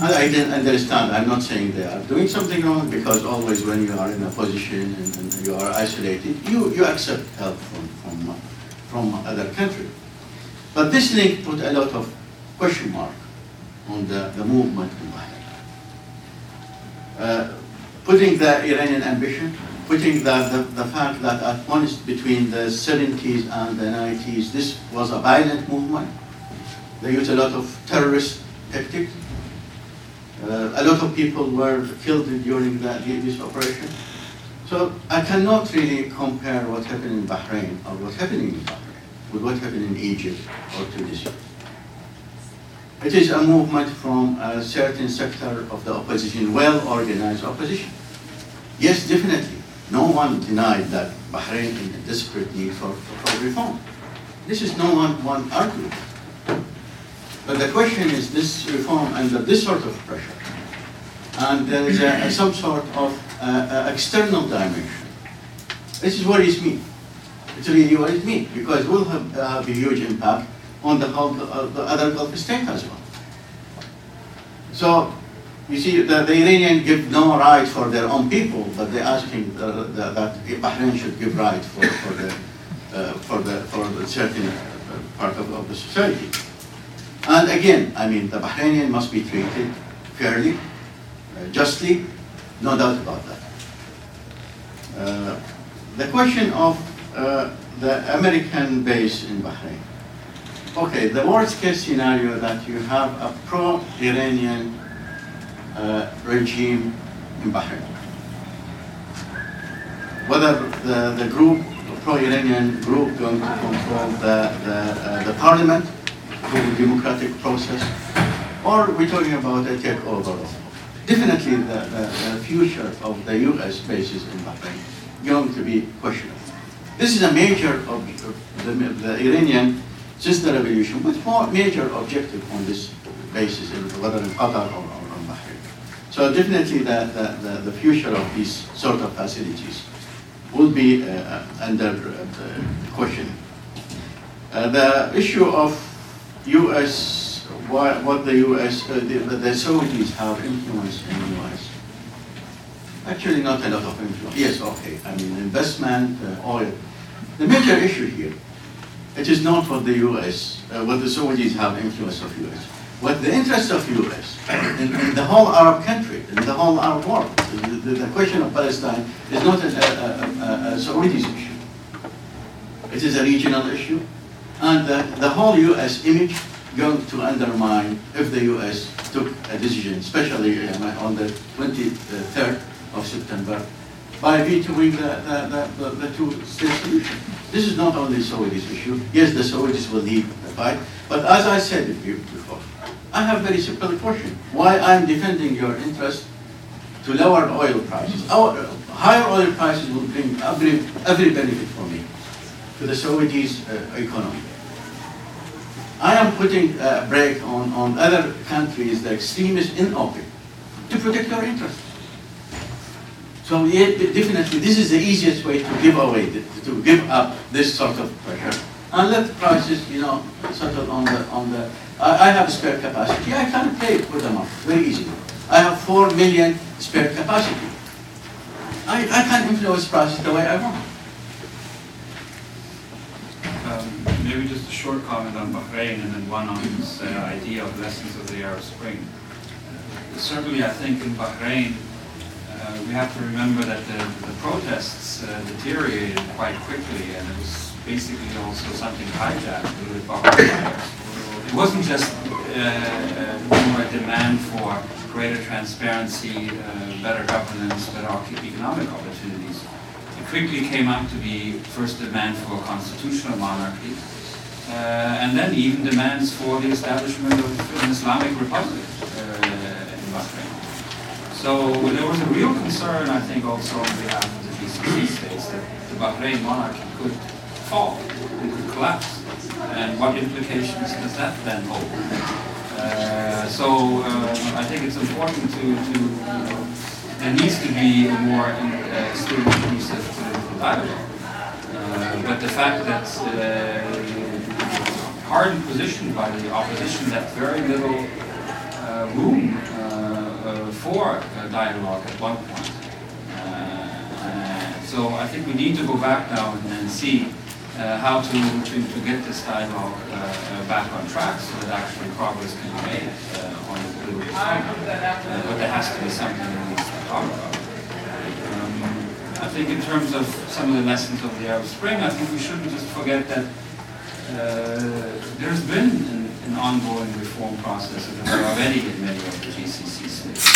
And I didn't understand. I'm not saying they are doing something wrong, because always when you are in a position and, and you are isolated, you, you accept help from, from, from other countries. But this link put a lot of question mark on the, the movement in Bahrain. Putting the Iranian ambition, putting the, the, the fact that at once between the seventies and the nineties, this was a violent movement. They used a lot of terrorist tactics. Uh, a lot of people were killed during the, this operation. So I cannot really compare what happened in Bahrain or what's happening in Bahrain with what happened in Egypt or Tunisia. It is a movement from a certain sector of the opposition, well-organized opposition. Yes, definitely. No one denied that Bahrain is in a desperate need for, for reform. This is no one, one argument. But the question is this reform under this sort of pressure. And there is a, some sort of uh, external dimension. This is what is me. It's really what is me, because it will have, uh, have a huge impact on the, uh, the other Gulf states as well. So, you see, the, the Iranians give no right for their own people, but they're asking the, the, that Bahrain should give right for, for, the, uh, for, the, for the certain part of, of the society. And again, I mean, the Bahrainian must be treated fairly, uh, justly, no doubt about that. Uh, the question of uh, the American base in Bahrain. Okay, the worst case scenario that you have a pro-Iranian uh, regime in Bahrain. Whether the, the group, the pro-Iranian group going to control the, the, uh, the parliament, the democratic process, or we're talking about a takeover. Definitely the, the, the future of the U S bases in Bahrain is going to be questionable. This is a major objective, the, the Iranian, since the revolution, with more major objective on this basis, whether in Qatar or, or in Bahrain. So definitely the, the, the, the future of these sort of facilities will be uh, under uh, question. Uh, the issue of U S, what the U S, uh, the, the Saudis have influence in the U S. Actually not a lot of influence. Yes, okay, I mean investment, uh, oil. The major issue here, it is not what the U S, uh, what the Saudis have influence of U S. What the interest of U S in, in the whole Arab country, in the whole Arab world, the, the, the question of Palestine is not a, a, a, a Saudis issue. It is a regional issue. And the, the whole U S image going to undermine if the U S took a decision, especially on the twenty-third of September, by vetoing the, the, the, the two-state solution. This is not only Saudis issue. Yes, the Saudis will lead the fight. But as I said before, I have a very simple question. Why I'm defending your interest to lower oil prices? Our higher oil prices will bring every, every benefit for me, to the Saudis' uh, economy. I am putting a brake on, on other countries, the extremists in OPEC, to protect your interests. So yeah, definitely this is the easiest way to give away, to give up this sort of pressure. And let prices, you know, settle on the, on the, I, I have spare capacity, I can pay for them up very easily. I have four million spare capacity. I, I can influence prices the way I want. Um, maybe just a short comment on Bahrain and then one on this uh, idea of lessons of the Arab Spring. Uh, certainly, I think in Bahrain, uh, we have to remember that the, the protests uh, deteriorated quite quickly, and it was basically also something hijacked with Bahrain. It wasn't just uh, uh, a demand for greater transparency, uh, better governance, better economic opportunities. Quickly came up to be first demand for a constitutional monarchy, uh, and then even demands for the establishment of an Islamic Republic uh, in Bahrain. So there was a real concern, I think, also on behalf of the G C C states that the Bahrain monarchy could fall, it could collapse. And what implications does that then hold? Uh, so uh, I think it's important to, to you know, there needs to be a more uh, still inclusive political dialogue. Uh, but the fact that uh, hard positioned by the opposition left very little uh, room for dialogue at one point. Uh, uh, so I think we need to go back now and, and see uh, how to, to, to get this dialogue uh, uh, back on track so that actually progress can be made uh, on the political side. Uh, but there has to be something that needs to talk about. Um, I think in terms of some of the lessons of the Arab Spring, I think we shouldn't just forget that uh, there's been an, an ongoing reform process that there are already in many of the G C C states.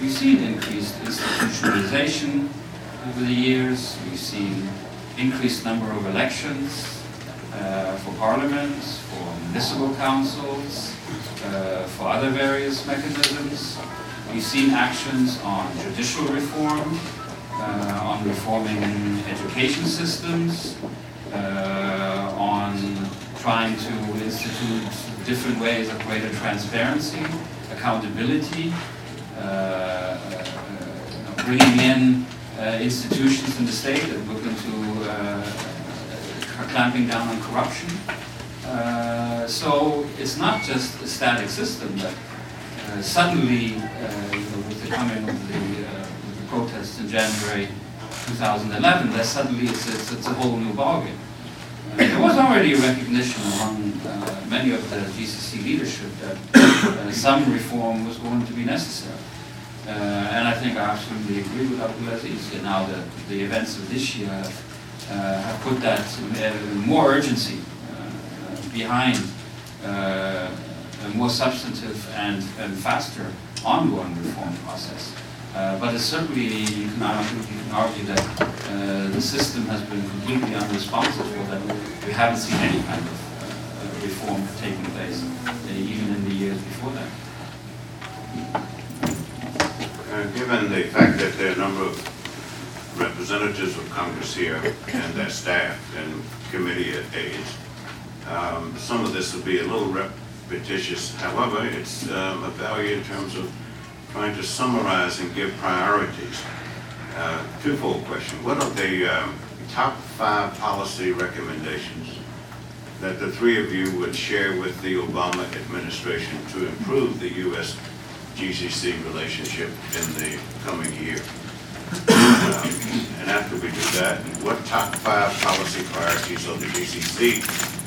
We've seen increased institutionalization over the years. We've seen increased number of elections uh, for parliaments, for municipal councils, uh, for other various mechanisms. We've seen actions on judicial reform, uh, on reforming education systems, uh, on trying to institute different ways of greater transparency, accountability, Uh, uh, bringing in uh, institutions in the state that look into uh, clamping down on corruption. Uh, so it's not just a static system, but uh, suddenly, uh, you know, with the coming of the, uh, the protests in January two thousand eleven, there suddenly it's, it's, it's a whole new ballgame. Uh, there was already a recognition among uh, many of the G C C leadership that uh, some reform was going to be necessary. Uh, and I think I absolutely agree with Abdulaziz. Now that the events of this year uh, have put that more urgency uh, behind uh, a more substantive and, and faster ongoing reform process. Uh, but it's certainly, you can argue, you can argue that uh, the system has been completely unresponsive, that we haven't seen any kind of uh, reform taking place, uh, even in the years before that. Uh, given the fact that there are a number of representatives of Congress here and their staff and committee aides, um, some of this will be a little repetitious. However, it's um, a value in terms of trying to summarize and give priorities. Uh, twofold question. What are the um, top five policy recommendations that the three of you would share with the Obama administration to improve the U S G C C relationship in the coming year? Um, and after we do that, what top five policy priorities are the G C C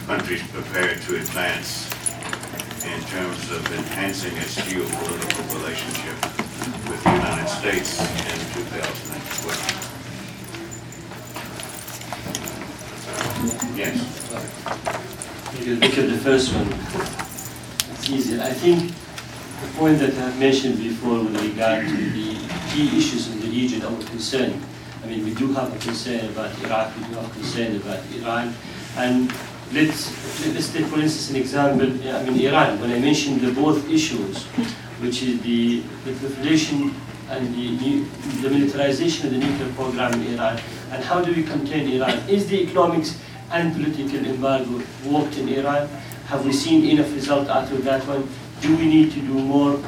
countries prepared to advance in terms of enhancing its geopolitical relationship with the United States in twenty twelve? Yes. You can look at the first one. It's easy. I think the point that I've mentioned before with regard to the key issues in the region, our concern. I mean, we do have a concern about Iraq, we do have a concern about Iran. And Let's, let's take, for instance, an example, I mean, Iran, when I mentioned the both issues, which is the proliferation and the, the militarization of the nuclear program in Iran, and how do we contain Iran? Is the economic and political embargo worked in Iran? Have we seen enough result out of that one? Do we need to do more?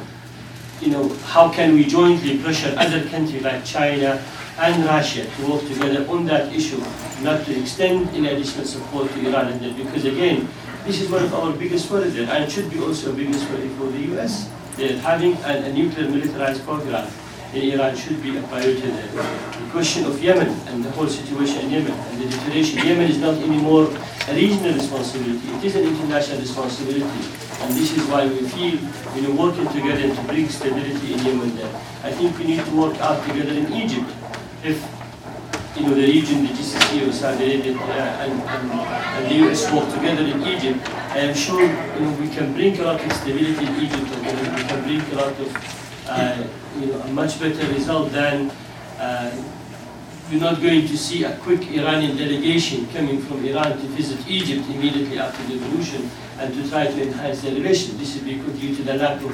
You know, how can we jointly pressure other countries like China and Russia to work together on that issue, not to extend in additional support to Iran, and because again, this is one of our biggest worries there, and it should be also a biggest worry for the U S. That having a, a nuclear militarized program in Iran should be a priority there. The question of Yemen and the whole situation in Yemen and the deterioration. Yemen is not anymore a regional responsibility, it is an international responsibility. And this is why we feel, you know, working together to bring stability in Yemen there. I think we need to work out together in Egypt. If you know the region, the G C C or Saudi Arabia and, and, and the U S work together in Egypt, I am sure you know, we can bring a lot of stability in Egypt, and we can bring a lot of uh, you know, a much better result than uh, you're not going to see a quick Iranian delegation coming from Iran to visit Egypt immediately after the revolution and to try to enhance the relations. This will be due to the lack of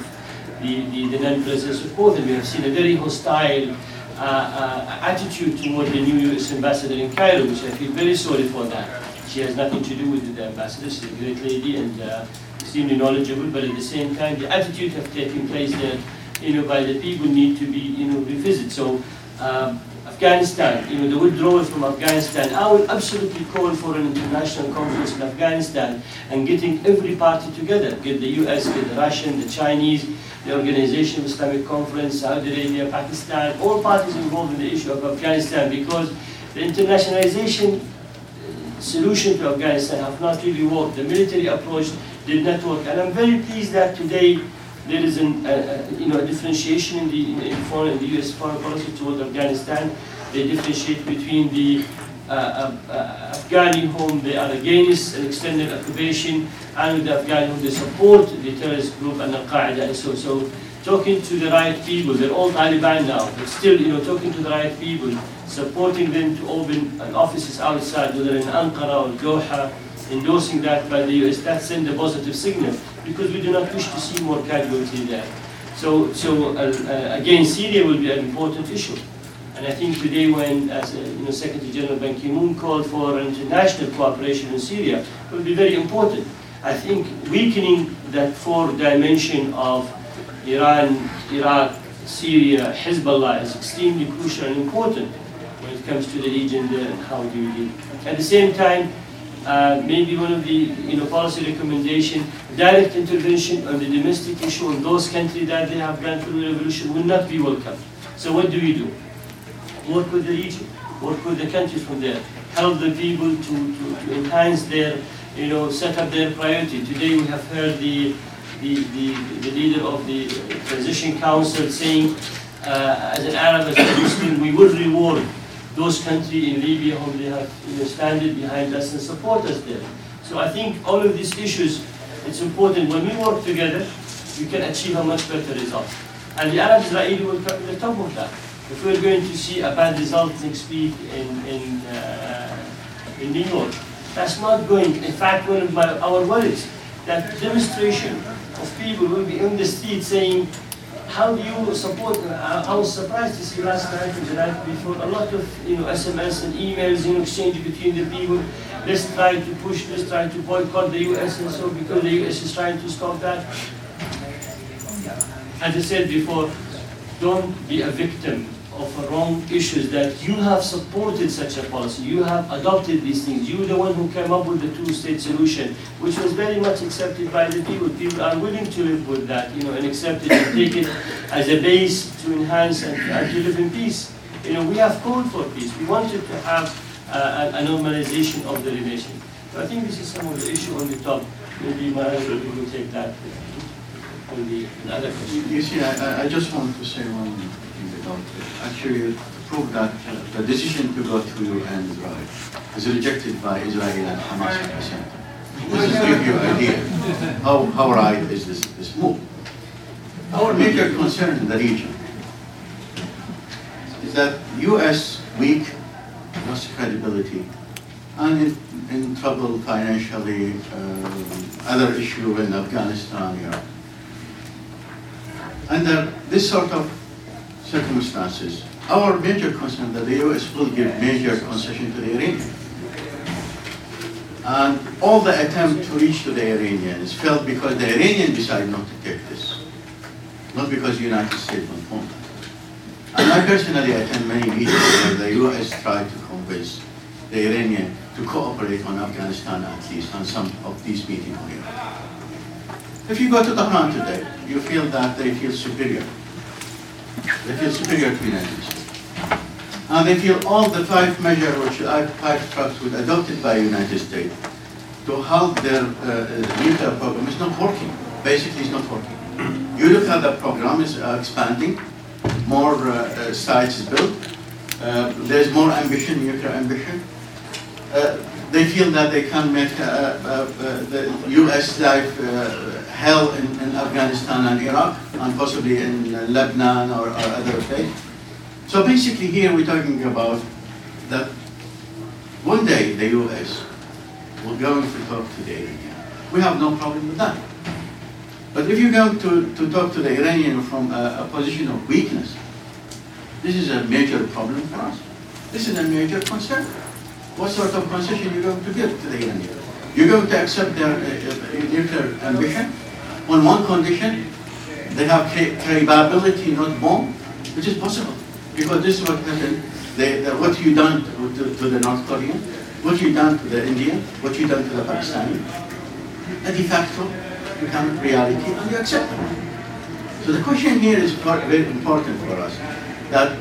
the, the, the then president's report, and we have seen a very hostile uh, uh, attitude toward the new U S ambassador in Cairo, which I feel very sorry for that. She has nothing to do with the ambassador. She's a great lady and uh, extremely knowledgeable, but at the same time, the attitude have taken place that, you know, by the people need to be, you know, revisited. So, um, Afghanistan, you know, the withdrawal from Afghanistan, I will absolutely call for an international conference in Afghanistan and getting every party together, get the U S, get the Russian, the Chinese, the Organization of Islamic Conference, Saudi Arabia, Pakistan, all parties involved in the issue of Afghanistan, because the internationalization solution to Afghanistan have not really worked. The military approach did not work, and I'm very pleased that today there is an, uh, you know, a differentiation in the, in foreign, in the U S foreign policy toward Afghanistan. They differentiate between the uh, uh, uh, Afghani whom they are against an extended occupation, and the Afghani whom they support the terrorist group and Al-Qaeda and so so. Talking to the right people, they're all Taliban now, but still, you know, talking to the right people, supporting them to open uh, offices outside, whether in Ankara or Doha, endorsing that by the U S, that sends a positive signal, because we do not wish to see more casualty there. So, so uh, uh, again, Syria will be an important issue. And I think today when, as uh, you know, Secretary General Ban Ki Moon called for international cooperation in Syria, will be very important. I think weakening that four dimension of Iran, Iraq, Syria, Hezbollah is extremely crucial and important when it comes to the region there and how do we deal. At the same time, Uh, maybe one of the, you know, policy recommendation, direct intervention on the domestic issue on those countries that they have gone through the revolution will not be welcome. So what do we do? Work with the region, work with the countries from there, help the people to, to, to enhance their, you know, set up their priority. Today we have heard the, the, the, the leader of the Transition Council saying, uh, as an Arab, as a Muslim, we would reward those countries in Libya whom they have, you know, standing behind us and support us there. So I think all of these issues, it's important when we work together, we can achieve a much better result. And the Arab-Israeli will come to the top of that. If we're going to see a bad result next week in, in, uh, in New York, that's not going, in fact, one of my, our worries, that demonstration of people will be on the street saying, how do you support? Uh, I was surprised to see last night and the night before a lot of, you know, S M S and emails in exchange between the people. Let's try to push, let's try to boycott the U S and so, because the U S is trying to stop that. As I said before, don't be a victim of wrong issues that you have supported such a policy, you have adopted these things, you're the one who came up with the two-state solution, which was very much accepted by the people. People are willing to live with that, you know, and accept it and take it as a base to enhance and, and to live in peace. You know, we have called for peace. We wanted to have uh, a, a normalization of the relation. So I think this is some of the issue on the top. Maybe my other people will take that on the other question. You see, I, I just want to say one thing about it. Actually, you proved that the decision to go to and Israel is rejected by Israel and Hamas at the center. This is to give you an idea how, how right is this, this move. Our major concern in the region is that U S weak, lost credibility, and in, in trouble financially, uh, other issue in Afghanistan, Iraq. Under this sort of circumstances, our major concern that the U S will give major concession to the Iranians. And all the attempt to reach to the Iranians failed because the Iranians decided not to take this, not because the United States won't want that. And I personally attend many meetings where the U S tried to convince the Iranians to cooperate on Afghanistan, at least on some of these meetings here. If you go to Tehran today, you feel that they feel superior. They feel superior to the United States. And they feel all the five measures which I five tracks were adopted by the United States to help their uh, nuclear program is not working. Basically, it's not working. You look at the program is uh, expanding, more uh, sites is built, uh, there's more ambition, nuclear ambition. Uh, they feel that they can make uh, uh, uh, the U S life uh, hell in, in Afghanistan and Iraq, and possibly in uh, Lebanon or, or other place. So basically here we're talking about that one day the U S will go to talk to the Iranian. We have no problem with that. But if you go to, to talk to the Iranian from a, a position of weakness, this is a major problem for us. This is a major concern. What sort of concession are you going to give to the Iranians? You're going to accept their uh, nuclear ambition on one condition: they have capability, not bomb, which is possible. Because this is what happened, they, the, what you done to, to, to the North Korean, what you done to the Indian, what you done to the Pakistani, a de facto become reality and you accept it. So the question here is very important for us, that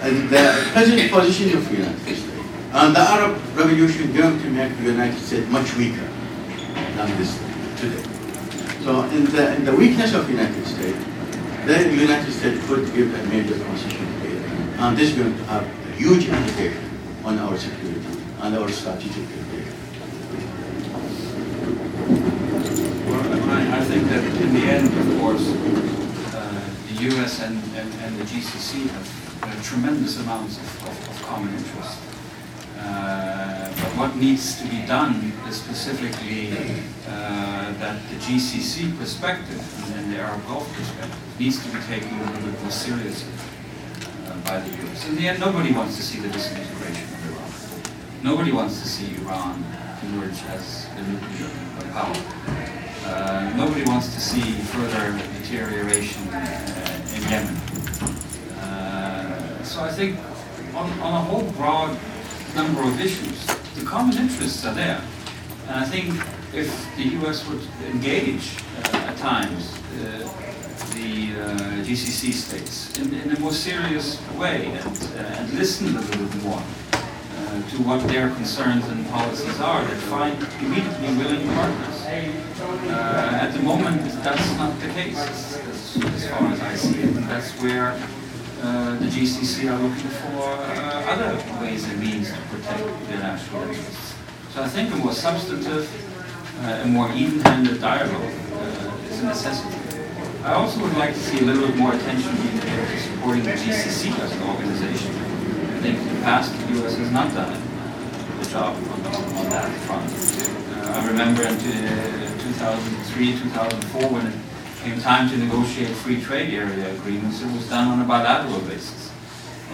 and the present position of the United States and the Arab Revolution is going to make the United States much weaker than this today. So in the, in the weakness of the United States, the United States could give a major concession to Iran, and this is going to have a huge implication on our security and our strategic implication. Well, I, I think that in the end, of course, uh, the U S and, and, and the G C C have uh, tremendous amounts of, of, of common interest. Uh, but what needs to be done is specifically uh, that the G C C perspective and then the Arab Gulf perspective needs to be taken a little bit more seriously uh, by the U S. In the end, nobody wants to see the disintegration of Iran. Nobody wants to see Iran emerge as the nuclear power. Uh, nobody wants to see further deterioration uh, in Yemen. Uh, so I think on, on a whole broad number of issues, the common interests are there. And I think if the U S would engage uh, at times uh, the uh, G C C states in, in a more serious way and, uh, and listen a little bit more uh, to what their concerns and policies are, they'd find immediately willing partners. Uh, at the moment, that's not the case, as, as far as I see it. And that's where Uh, the G C C are looking for uh, other ways and means to protect their national interests. So I think a more substantive, uh, a more even-handed dialogue uh, is a necessity. I also would like to see a little bit more attention being paid to supporting the G C C as an organization. I think in the past the U S has not done a job on, on that front. Uh, I remember in two thousand three, two thousand four when it came time to negotiate free trade area agreements, it was done on a bilateral basis.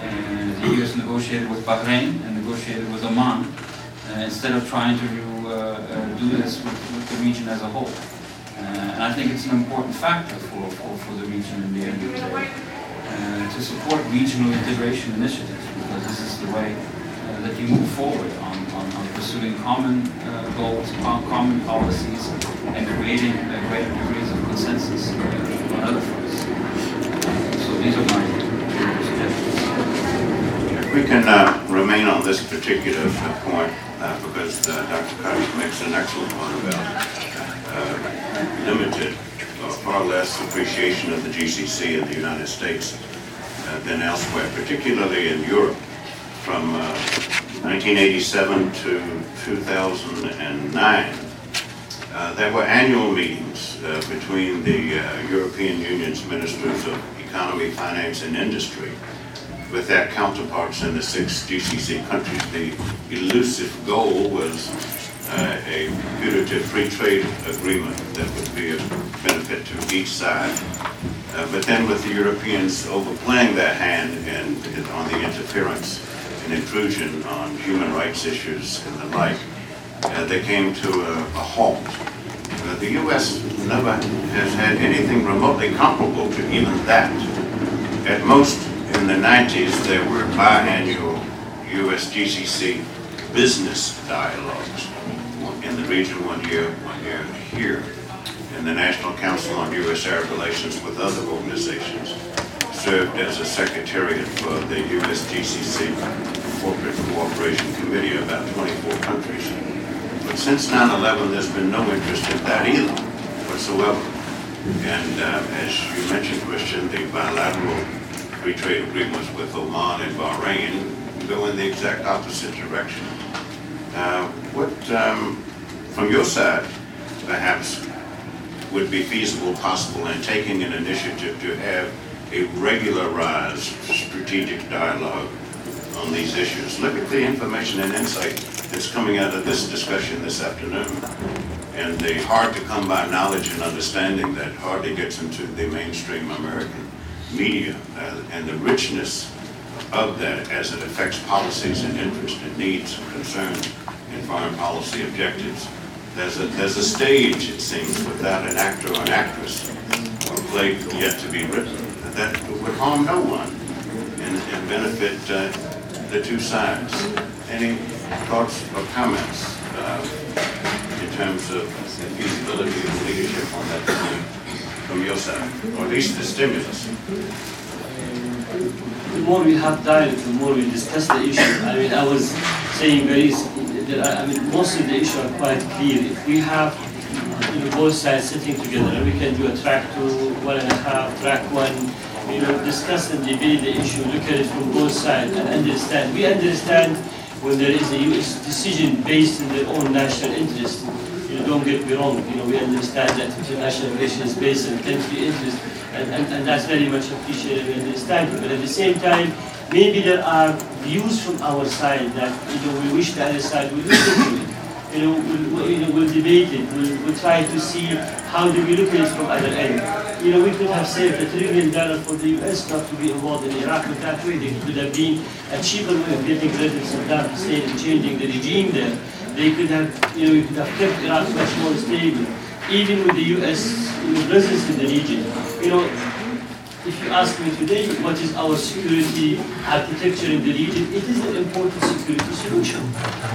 And the U S negotiated with Bahrain and negotiated with Oman uh, instead of trying to uh, uh, do this with, with the region as a whole. Uh, and I think it's an important factor for, for, for the region in the end of the day uh, to support regional integration initiatives, because this is the way uh, that you move forward on, on, on pursuing common uh, goals, common policies, and creating uh, greater degrees of consensus on other fronts. So these are my suggestions. If we can uh, remain on this particular uh, point, uh, because uh, Doctor Cox makes an excellent one about uh, limited or far less appreciation of the G C C in the United States uh, than elsewhere, particularly in Europe. From uh, nineteen eighty-seven to two thousand nine, Uh, there were annual meetings uh, between the uh, European Union's ministers of economy, finance, and industry with their counterparts in the six G C C countries. The elusive goal was uh, a putative free trade agreement that would be of benefit to each side. Uh, but then with the Europeans overplaying their hand and, and on the interference and intrusion on human rights issues and the like, Uh, they came to a, a halt. Uh, the U S never has had anything remotely comparable to even that. At most, in the nineties, there were biannual U S G C C business dialogues in the region one year, one year here, and the National Council on U S Arab Relations with other organizations served as a secretariat for the U S G C C Corporate Cooperation Committee of about twenty-four countries. But since nine eleven, there's been no interest in that either, whatsoever. And uh, as you mentioned, Christian, the bilateral free trade agreements with Oman and Bahrain go in the exact opposite direction. Uh, what, um, from your side, perhaps, would be feasible, possible, in taking an initiative to have a regularized strategic dialogue on these issues? Look at the information and insight that's coming out of this discussion this afternoon and the hard-to-come-by knowledge and understanding that hardly gets into the mainstream American media, uh, and the richness of that as it affects policies and interests and needs and concerns and foreign policy objectives. There's a, there's a stage, it seems, without an actor or an actress, or play yet to be written, that would harm no one and, and benefit uh, the two sides. Any thoughts or comments uh, in terms of the feasibility of leadership on that point from your side, or at least the stimulus? The more we have time, the more we discuss the issue. I mean, I was saying very, I mean, most of the issues are quite clear. If we have, you know, both sides sitting together, we can do a track two, one and a half, track one, you know, discuss and debate the issue, look at it from both sides and understand. We understand when there is a U S decision based on their own national interest. You know, don't get me wrong, you know, we understand that international relations is based on country interest. And, and, and that's very much appreciated and understandable. But at the same time, maybe there are views from our side that, you know, we wish the other side would listen to it. You know, we'll, you know, we'll debate it. We'll, we'll try to see how do we look at it from other end. You know, we could have saved a trillion dollars for the U S not to be involved in Iraq with that trading. It could have been a cheaper way of getting rid of Saddam Hussein and changing the regime there. They could have, you know, we could have kept Iraq much more stable, even with the U S presence in the region. You know, if you ask me today what is our security architecture in the region, it is an important security solution.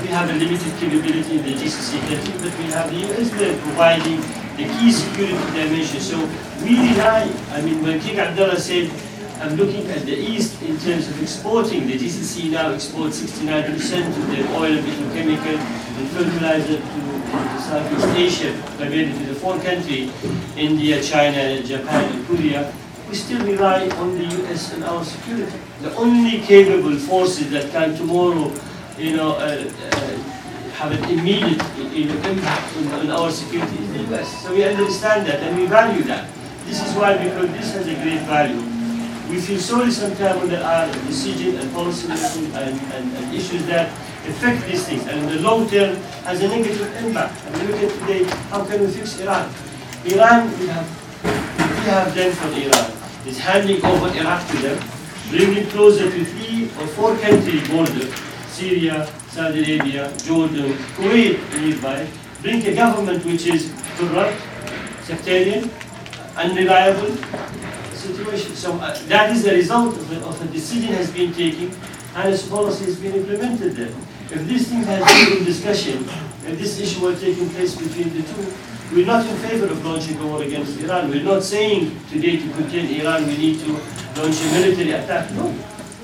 We have a limited capability in the G C C country, but we have the U S there providing the key security dimension. So we rely, I mean, when King Abdullah said, I'm looking at the East in terms of exporting, the G C C now exports sixty-nine percent of their oil and petrochemical and fertilizer to to Southeast Asia, primarily to the four countries, India, China, Japan, and Korea. We still rely on the U S and our security. The only capable forces that can tomorrow, you know, uh, uh, have an immediate, you know, impact on, on our security is the U S. So we understand that and we value that. This is why we feel this has a great value. We feel sorry sometimes when there are decisions and policy and, and, and issues that affect these things, and in the long term has a negative impact. And we look at today, how can we fix Iran? Iran, we have, we have done for Iran is handing over Iraq to them, bringing closer to three or four country border, Syria, Saudi Arabia, Jordan, Kuwait, nearby, bring a government which is corrupt, sectarian, unreliable situation. So uh, that is the result of a, of a decision has been taken, and its policy has been implemented there. If these things had been in discussion, if this issue were taking place between the two, we're not in favor of launching a war against Iran. We're not saying today to contain Iran we need to launch a military attack. No.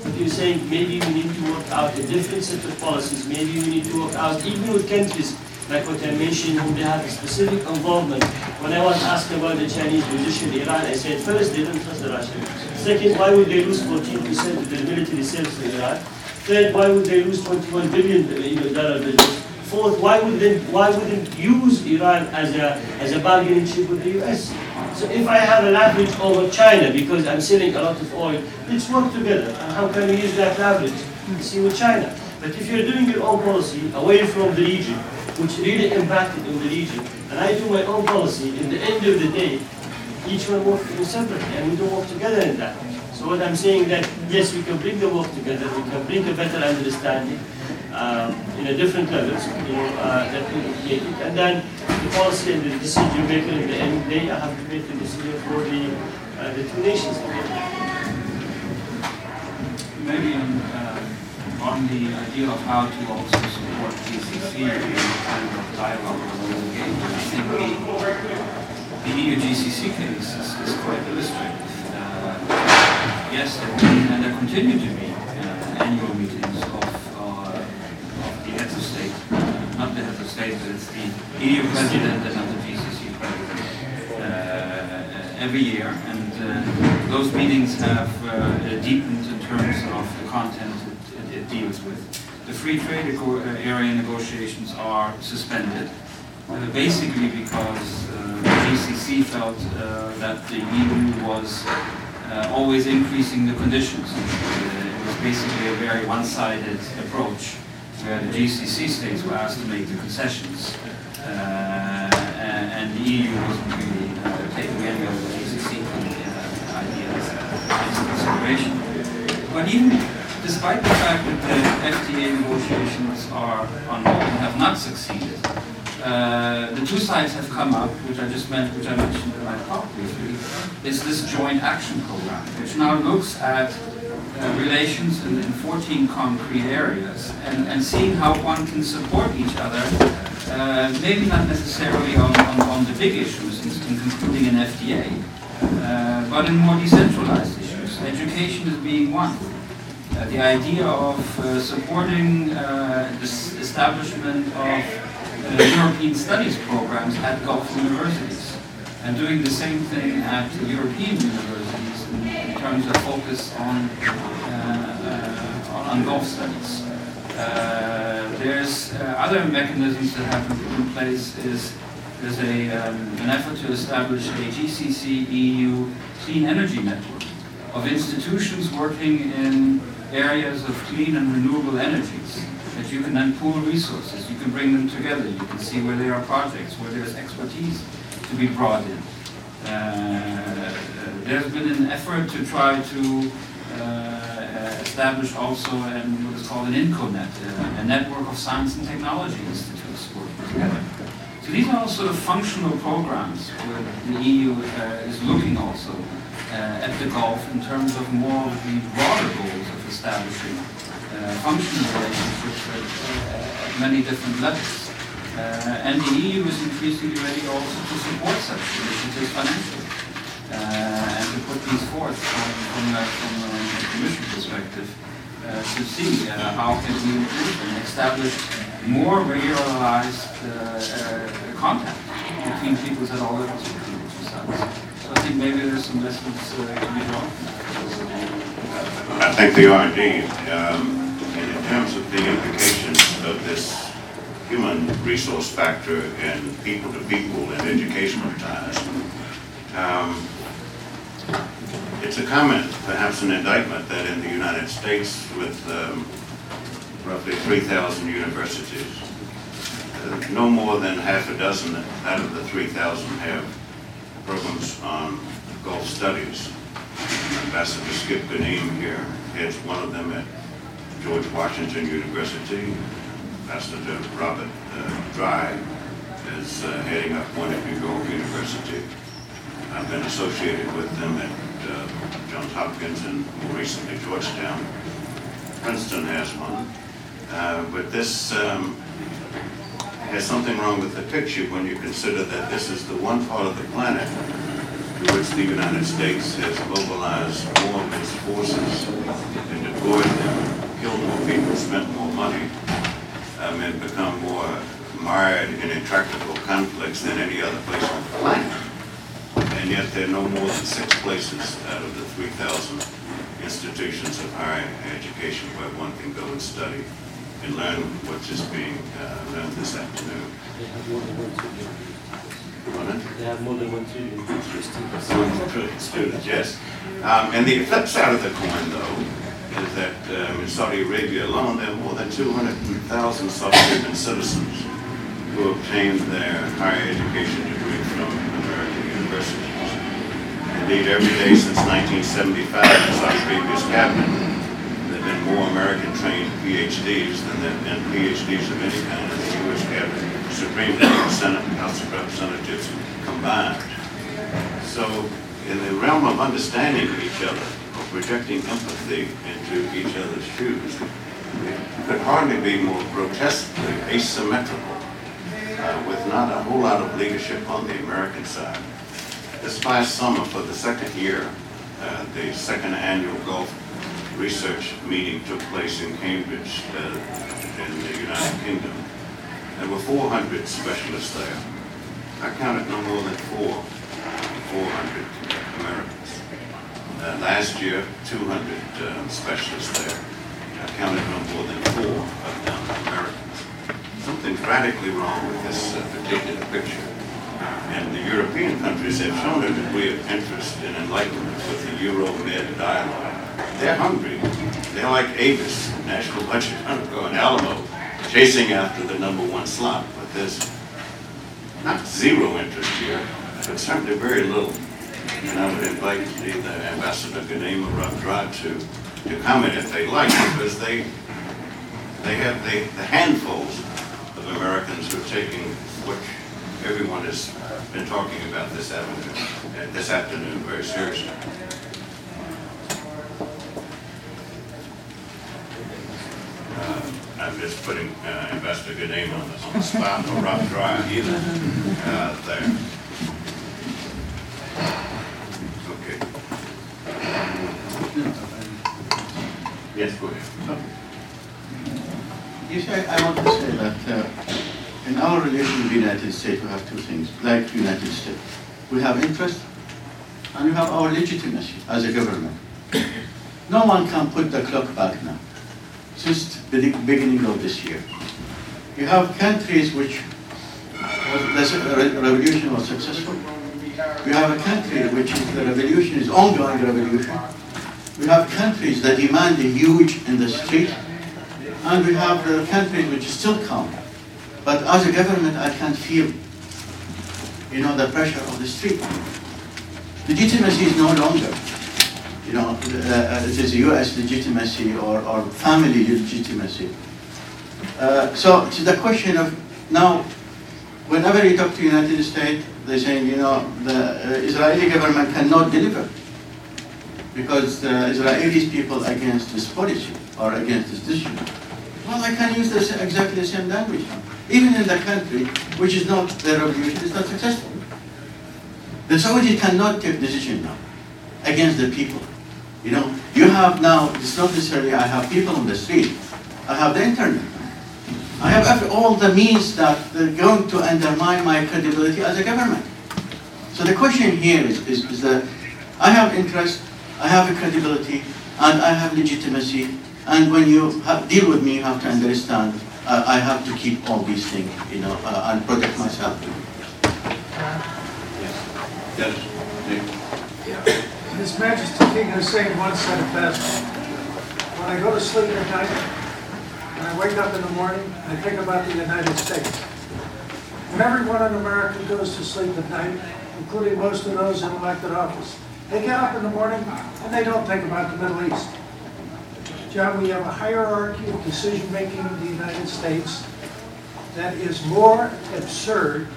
But you're saying maybe we need to work out a different set of policies. Maybe we need to work out, even with countries like what I mentioned, who they have a specific involvement. When I was asked about the Chinese position in Iran, I said, first, they don't trust the Russians. Second, why would they lose fourteen percent of their military sales to Iran? Third, why would they lose twenty-one billion dollars business? Fourth, why would they, why wouldn't use Iran as a as a bargaining chip with the U S? So if I have a leverage over China because I'm selling a lot of oil, let's work together. And how can we use that leverage? See with China. But if you're doing your own policy away from the region, which really impacted on the region, and I do my own policy, in the end of the day, each one works separately, and we don't work together in that. So what I'm saying that, yes, we can bring the work together, we can bring a better understanding um, in a different levels, you know, uh, that we create it. And then the policy and the decision maker in the end of the day, I have to make the decision for the, uh, the two nations together. Maybe in, uh on the idea of how to also support G C C in kind of dialogue and engagement. I think the, the E U G C C case is, is quite illustrative. Uh, yes, there have been, and there continue to be uh, annual meetings of, uh, of the heads of state, uh, not the heads of state, but it's the E U president and not the G C C president uh, every year. And uh, those meetings have uh, deepened in terms of the content it deals with. The free trade area negotiations are suspended, uh, basically because uh, the G C C felt uh, that the E U was uh, always increasing the conditions. Uh, it was basically a very one-sided approach, where the G C C states were asked to make the concessions. Uh, and the E U wasn't really uh, taking any of the G C C uh, ideas into consideration. But even despite the fact that the F T A negotiations are ongoing and have not succeeded, uh, the two sides have come up, which I just meant, which I mentioned in my talk briefly, is this joint action program, which now looks at Uh, relations in, in fourteen concrete areas, and, and seeing how one can support each other, uh, maybe not necessarily on, on, on the big issues, in concluding an F T A, uh, but in more decentralized issues. Education is being one. Uh, the idea of uh, supporting uh, the establishment of uh, European studies programs at Gulf universities, and doing the same thing at European universities in, in terms of focus on uh, uh, on, on Gulf studies. Uh, there's uh, other mechanisms that have been put in place. Is there's a um, an effort to establish a G C C E U clean energy network of institutions working in areas of clean and renewable energies, that you can then pool resources, you can bring them together, you can see where there are projects, where there's expertise to be brought in. Uh, there's been an effort to try to uh, establish also an, what is called an INCONET, uh, a network of science and technology institutes working together. So these are all sort of functional programs where the E U uh, is looking also uh, at the Gulf in terms of more of the broader goals of establishing uh, functional relationships at uh, many different levels. Uh, and the E U is increasingly ready also to support such initiatives financially uh, and to put these forth from, from, uh, from uh, a Commission perspective uh, to see uh, how can we improve and establish more regularized uh, uh, contact between peoples at all levels between the two sides. So I think maybe there's some lessons uh, to be drawn. I think they are indeed, um, and in terms of the implications of this human resource factor and people to people and educational ties. Um, it's a comment, perhaps an indictment, that in the United States, with um, roughly three thousand universities, uh, no more than half a dozen out of the three thousand have programs on Gulf studies. Ambassador Skip Gnehm here heads one of them at George Washington University. Ambassador Robert uh, Drey is uh, heading up one at New York University. I've been associated with them at uh, Johns Hopkins and more recently Georgetown. Princeton has one. Uh, but this um, has something wrong with the picture when you consider that this is the one part of the planet to which the United States has mobilized more of its forces and deployed them, killed more people, spent more money, Um, and become more mired in intractable conflicts than any other place on the planet. And yet there are no more than six places out of the three thousand institutions of higher education where one can go and study and learn what's just being uh, learned this afternoon. They have more than one student. They have more than one student. Students, students, yes. Um, and the flip side of the coin, though, is that um, in Saudi Arabia alone, there are more than two hundred thousand Saudi Arabian citizens who obtained their higher education degree from American universities. Indeed, every day since nineteen seventy-five in Saudi Arabia's cabinet, there have been more American-trained P H Ds than there have been P H Ds of any kind in the U S cabinet, Supreme Court, Senate, and House of Representatives combined. So, in the realm of understanding each other, projecting empathy into each other's shoes, it could hardly be more grotesquely asymmetrical, uh, with not a whole lot of leadership on the American side. This past summer, for the second year, uh, the second annual Gulf Research meeting took place in Cambridge, uh, in the United Kingdom. There were four hundred specialists there. I counted no more than four, four hundred Americans. Uh, last year, two hundred uh, specialists there. I counted on more than four of them Americans. Something's radically wrong with this uh, particular picture. And the European countries have shown a degree of interest and enlightenment with the Euro-Med dialogue. They're hungry. They're like Avis, National Budget Undergo and Alamo, chasing after the number one slot. But there's not zero interest here, but certainly very little. And I would invite the Ambassador Gnehm or Robert Drey to, to comment if they like, because they they have the, the handfuls of Americans who are taking what everyone has been talking about this afternoon, this afternoon very seriously. Uh, I'm just putting uh, Ambassador Gnehm on the, on the spot, or Robert Drey either uh, there. Okay. Yes, go ahead. Yes, I, I want to say that uh, in our relation with the United States, we have two things, like the United States. We have interest, and we have our legitimacy as a government. No one can put the clock back now, since the beginning of this year. You have countries which was, the revolution was successful. We have a country which is, the revolution is ongoing revolution. We have countries that demand a huge in the street, and we have the countries which still come. But as a government, I can't feel, you know, the pressure of the street. Legitimacy is no longer, you know, uh, it is U S legitimacy or, or family legitimacy. Uh, so it's the question of now, whenever you talk to the United States, they're saying, you know, the uh, Israeli government cannot deliver because the Israeli people against this policy or against this decision. Well, I can use this, exactly the same language now. Even in the country, which is not, the revolution is not successful. The Saudis cannot take decision now against the people. You know, you have now, it's not necessarily I have people on the street, I have the internet. I have all the means that they're going to undermine my credibility as a government. So the question here is, is, is that I have interest, I have a credibility, and I have legitimacy, and when you have, deal with me, you have to understand uh, I have to keep all these things, you know, uh, and protect myself. Yes. Yes. Yeah. His Majesty King Hussein once said it best. When I go to sleep at night, when I wake up in the morning, I think about the United States. When everyone in America goes to sleep at night, including most of those in elected office, they get up in the morning and they don't think about the Middle East. John, we have a hierarchy of decision-making in the United States that is more absurd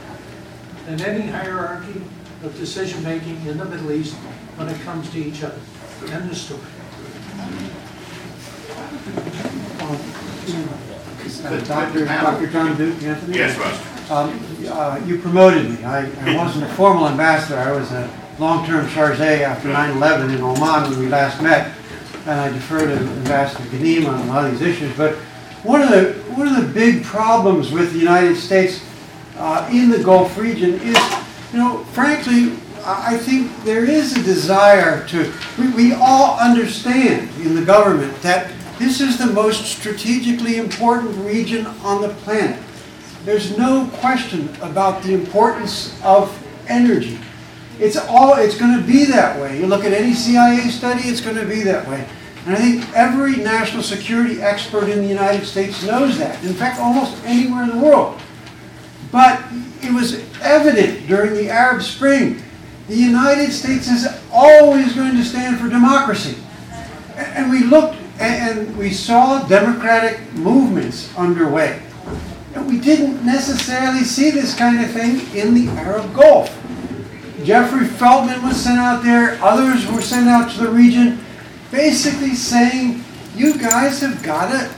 than any hierarchy of decision-making in the Middle East when it comes to each other. End of story. Um, Doctor Doctor John Duke Anthony? Yes, Roger. Um, uh, you promoted me. I, I wasn't a formal ambassador. I was a long-term charge after nine eleven in Oman when we last met, and I deferred to Ambassador Gnehm on a lot of these issues. But one of the one of the big problems with the United States uh, in the Gulf region is, you know, frankly, I think there is a desire to. We, we all understand in the government that this is the most strategically important region on the planet. There's no question about the importance of energy. It's all, it's going to be that way. You look at any C I A study, it's going to be that way. And I think every national security expert in the United States knows that. In fact, almost anywhere in the world. But it was evident during the Arab Spring, the United States is always going to stand for democracy. And we looked and we saw democratic movements underway. And we didn't necessarily see this kind of thing in the Arab Gulf. Jeffrey Feltman was sent out there, others were sent out to the region, basically saying, you guys have got to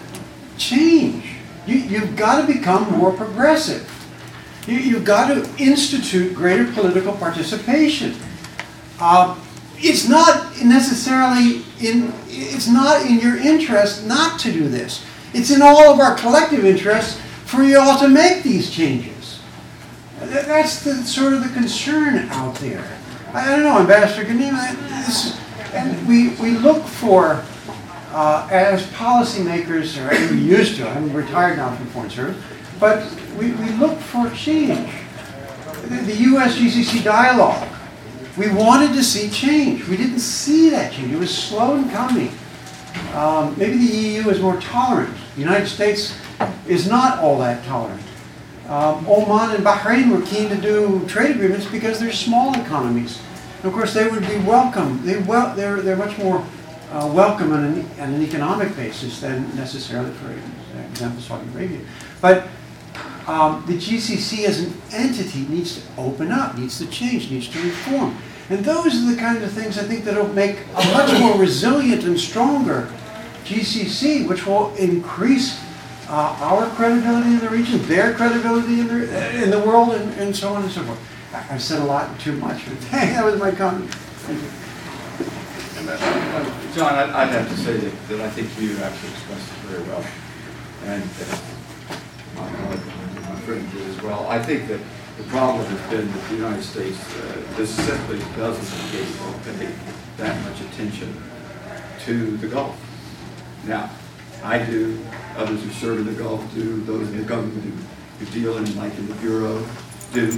change. You, you've got to become more progressive. You, you've got to institute greater political participation. Uh, It's not necessarily in, it's not in your interest not to do this. It's in all of our collective interests for you all to make these changes. That's the sort of the concern out there. I don't know, Ambassador Gnehm, and we, we look for, uh, as policymakers, or we used to, I'm retired now from foreign service, but we, we look for change. The, the U S G C C dialogue. We wanted to see change. We didn't see that change. It was slow in coming. Um, maybe the E U is more tolerant. The United States is not all that tolerant. Um, Oman and Bahrain were keen to do trade agreements because they're small economies. And of course, they would be welcome. They well, they're, they're much more uh, welcome on an, on an economic basis than necessarily, for example, Saudi Arabia. But um, the G C C as an entity needs to open up, needs to change, needs to reform. And those are the kind of things I think that will make a much more resilient and stronger G C C, which will increase uh, our credibility in the region, their credibility in the, in the world, and, and so on and so forth. I've said a lot too much, but that was my comment. Thank you. John, I'd have to say that, that I think you actually expressed it very well. And uh, my friend did as well. I think that the problem has been that the United States uh, just simply doesn't engage or pay that much attention to the Gulf. Now, I do, others who serve in the Gulf do, those in the government who, who deal in, like in the Bureau, do.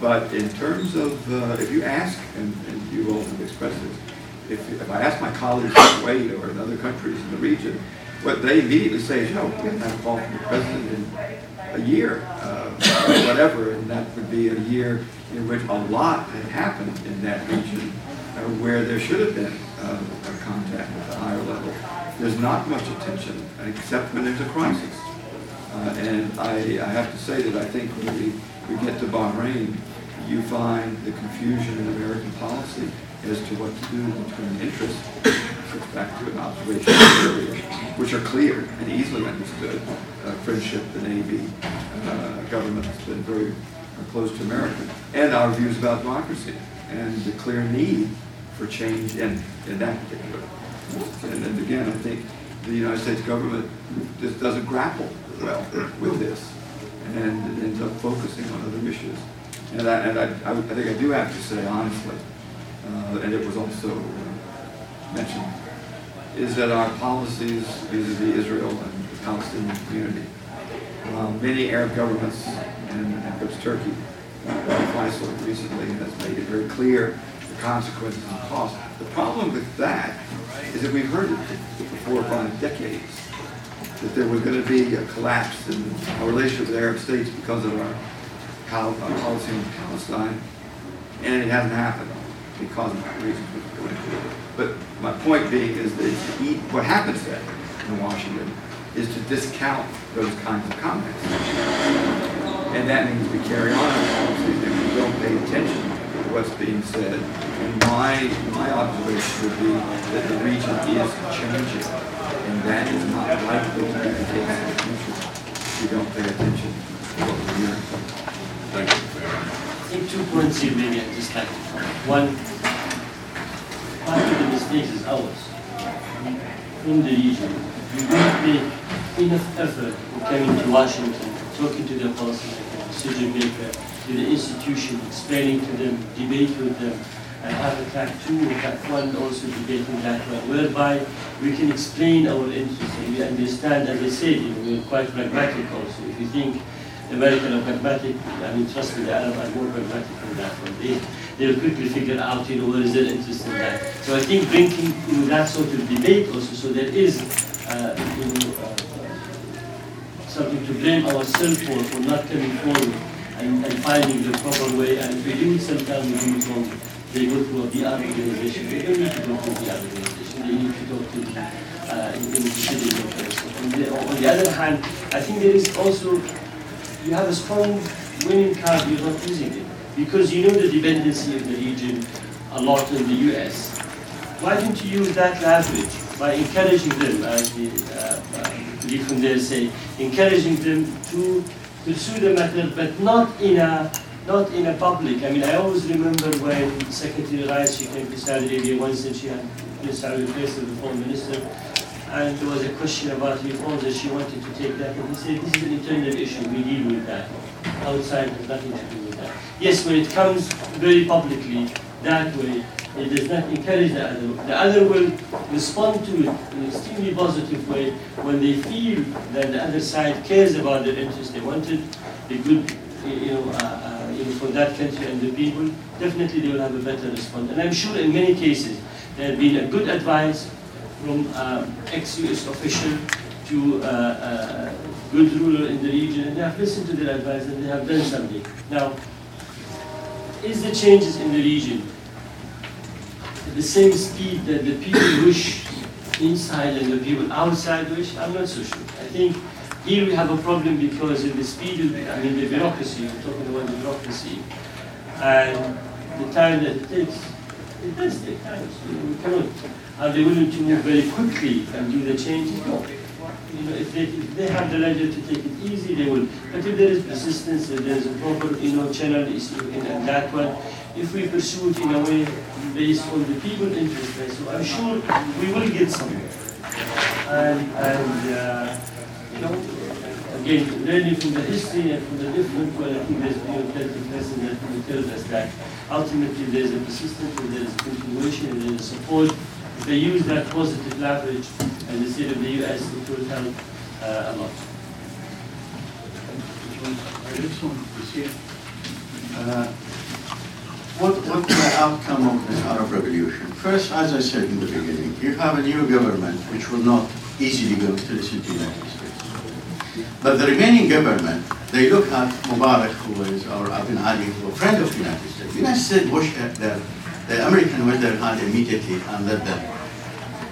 But in terms of, uh, if you ask, and, and you all have expressed this, if, if I ask my colleagues in Kuwait or in other countries in the region, what they immediately say is, you know, we haven't had a call from the president in a year, uh, or whatever, and that would be a year in which a lot had happened in that region uh, where there should have been uh, a contact at the higher level. There's not much attention, except when there's a crisis. Uh, and I, I have to say that I think when we, we get to Bahrain, you find the confusion in American policy as to what to do between interests, back to an observation area, which are clear and easily understood. Uh, friendship, the Navy, uh, government has been very close to America, and our views about democracy, and the clear need for change in, in that particular. And, and again, I think the United States government just doesn't grapple well with this, and ends up focusing on other issues. And I, and I, I, I think I do have to say, honestly, uh, and it was also uh, mentioned, is that our policies vis-a-vis Israel and the Palestinian community, uh, many Arab governments, and of course Turkey, Al Faisal recently has made it very clear the consequences and costs. The problem with that is that we've heard it for four or five decades, that there was going to be a collapse in our relationship with Arab states because of our policy in Palestine, and it hasn't happened because of that reason. But my point being is that what happens then in Washington is to discount those kinds of comments. And that means we carry on our policies and we don't pay attention to what's being said. And my, my observation would be that the region is changing, and that is not likely to be the case in the future if we don't pay attention to what we're hearing. Thank you very much. I think two points here maybe I'd just like to one. Part of the mistakes is ours in the region. We don't make enough effort in coming to Washington, talking to their policymakers, decision maker, to the institution, explaining to them, debate with them, and have a track two or track one also debating that one, whereby we can explain our interests and we understand, as I said, you know, we're quite pragmatic also. If you think American are pragmatic, I mean, trust me, the Arab are more pragmatic than that one. They, they'll quickly figure out, you know, where is their interest in that. So I think bringing you know, that sort of debate also, so there is uh, you know, uh, something to blame ourselves for, for not coming forward and, and finding the proper way. And if we do it sometimes, we do it wrong. They go through a V R organization. They don't need to go through a V R organization. They need to talk to the uh, decision makers. On, on the other hand, I think there is also you have a strong winning card, you're not using it. Because you know the dependency of the region a lot in the U S. Why don't you use that leverage by encouraging them, as the colleague from there say, encouraging them to pursue the matter, but not in a not in a public. I mean, I always remember when Secretary Rice, she came to Saudi Arabia once and she had Prince Turkey Al Faisal, the foreign minister, and there was a question about his order, she wanted to take that, and he said, this is an internal issue, we deal with that. Outside has nothing to do with that. Yes, when it comes very publicly, that way, it does not encourage the other. The other will respond to it in an extremely positive way when they feel that the other side cares about their interests, they wanted the good, you know, uh, uh, you know, for that country and the people, definitely they will have a better response. And I'm sure in many cases, there have been a good advice from um, ex-U S official to uh, uh, good ruler in the region, and they have listened to their advice and they have done something. Now, is the changes in the region at the same speed that the people wish inside and the people outside wish? I'm not so sure. I think here we have a problem because of the speed, I mean the bureaucracy, I'm talking about the bureaucracy, and the time that it takes, it does take time. So we cannot, are they willing to move very quickly and do the changes? No. You know, if they, if they have the leisure to take it easy, they will. But if there is persistence, if there is a proper, you know, channel issue in and that one, if we pursue it in a way based on the people interest, right? So I'm sure we will get somewhere. And, and uh, you know, again, learning from the history and from the different, well, I think there's a lesson that will tell us that ultimately there is a persistence, and there is continuation, and there is support. They use that positive leverage, and the state of the U S it will help uh, a lot. I just want to say, uh, what what the outcome of this Arab Revolution? First, as I said in the beginning, you have a new government which will not easily go to the city United States. But the remaining government, they look at Mubarak, who is our Abin Ali, who is a friend of the United States. The United States wish at them. The American with their hand immediately and let them.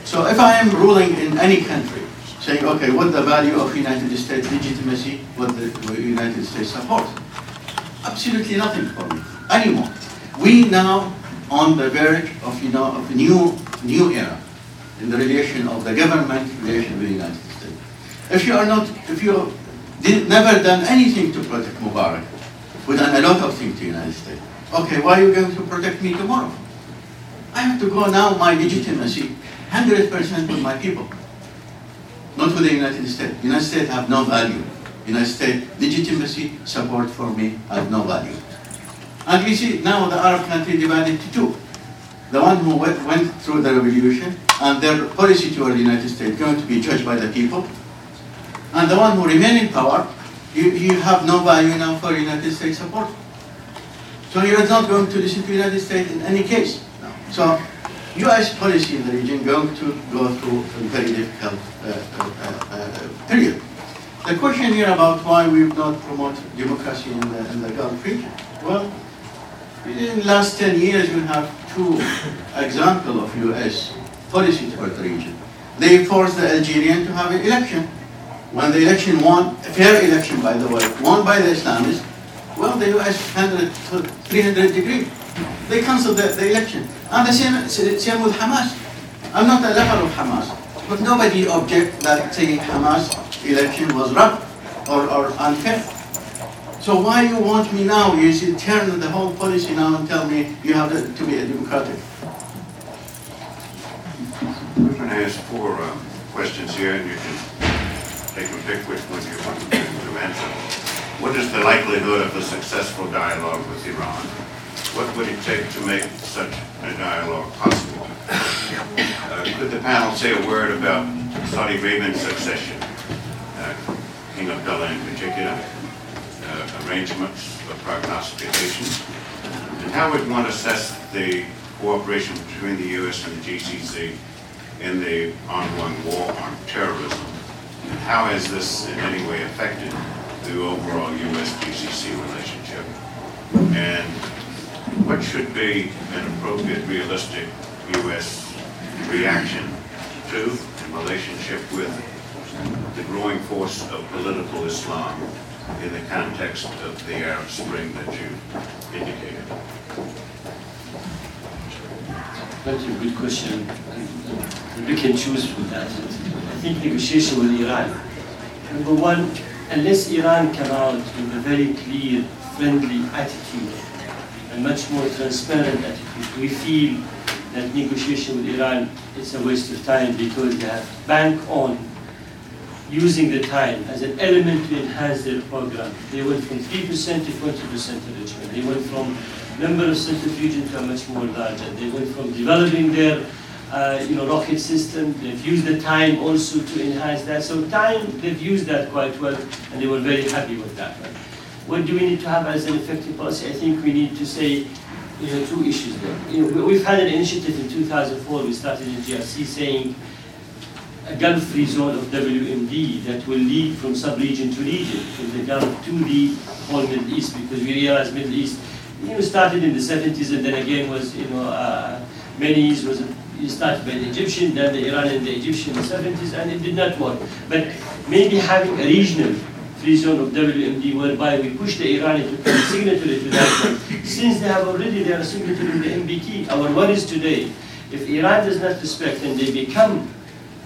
So if I am ruling in any country, saying, okay, what the value of United States legitimacy, what the United States support? Absolutely nothing for me anymore. We now on the verge of, you know, of a new, new era in the relation of the government, relation with the United States. If you are not, if you did, never done anything to protect Mubarak, we've done a lot of things to the United States. Okay, why are you going to protect me tomorrow? I have to go now, my legitimacy, one hundred percent with my people, not with the United States. United States have no value. United States legitimacy, support for me, have no value. And we see now the Arab country divided into two. The one who went, went through the revolution and their policy toward the United States going to be judged by the people. And the one who remained in power, you, you have no value now for United States support. So you're not going to listen to the United States in any case. No. So U S policy in the region going to go through a very difficult uh, uh, uh, period. The question here about why we've not promoted democracy in the, in the Gulf region. Well, in the last ten years, we have two examples of U S policy toward the region. They forced the Algerian to have an election. When the election won, a fair election, by the way, won by the Islamists, well, the U S three hundred degrees. They canceled the, the election. And the same, same with Hamas. I'm not a lover of Hamas, but nobody objects that saying Hamas election was rough or, or unfair. So why you want me now? You see, turn the whole policy now and tell me you have to be a democratic. We're going to ask four um, questions here, and you can take and pick which one you want to answer. What is the likelihood of a successful dialogue with Iran? What would it take to make such a dialogue possible? Uh, could the panel say a word about Saudi Arabian succession? Uh, King Abdullah in particular, uh, arrangements for prognostication. And how would one assess the cooperation between the U S and the G C C in the ongoing war on terrorism? And how has this in any way affected the overall U S G C C relationship, and what should be an appropriate, realistic U S reaction to in relationship with the growing force of political Islam in the context of the Arab Spring that you indicated? That's a good question. We can choose from that. I think negotiation with Iran. Number one, unless Iran come out with a very clear, friendly attitude, a much more transparent attitude, we feel that negotiation with Iran is a waste of time because they have bank on using the time as an element to enhance their program. They went from three percent to twenty percent enrichment. They went from number of centrifuges to a much more larger. They went from developing their Uh, you know, rocket system. They've used the time also to enhance that. So time, they've used that quite well, and they were very happy with that. Right? What do we need to have as an effective policy? I think we need to say, you know, two issues there. You know, we've had an initiative in two thousand four, we started in G R C saying, a Gulf Free Zone of W M D that will lead from sub-region to region, from the Gulf to the whole Middle East, because we realize Middle East, you know, started in the seventies and then again was, you know, uh, many years was started by the Egyptian, then the Iran and the Egyptian in the seventies, and it did not work. But maybe having a regional free zone of W M D whereby we push the Iranians to become signatory to that one, since they have already, they are signatory to the N P T. Our worries today, if Iran does not respect and they become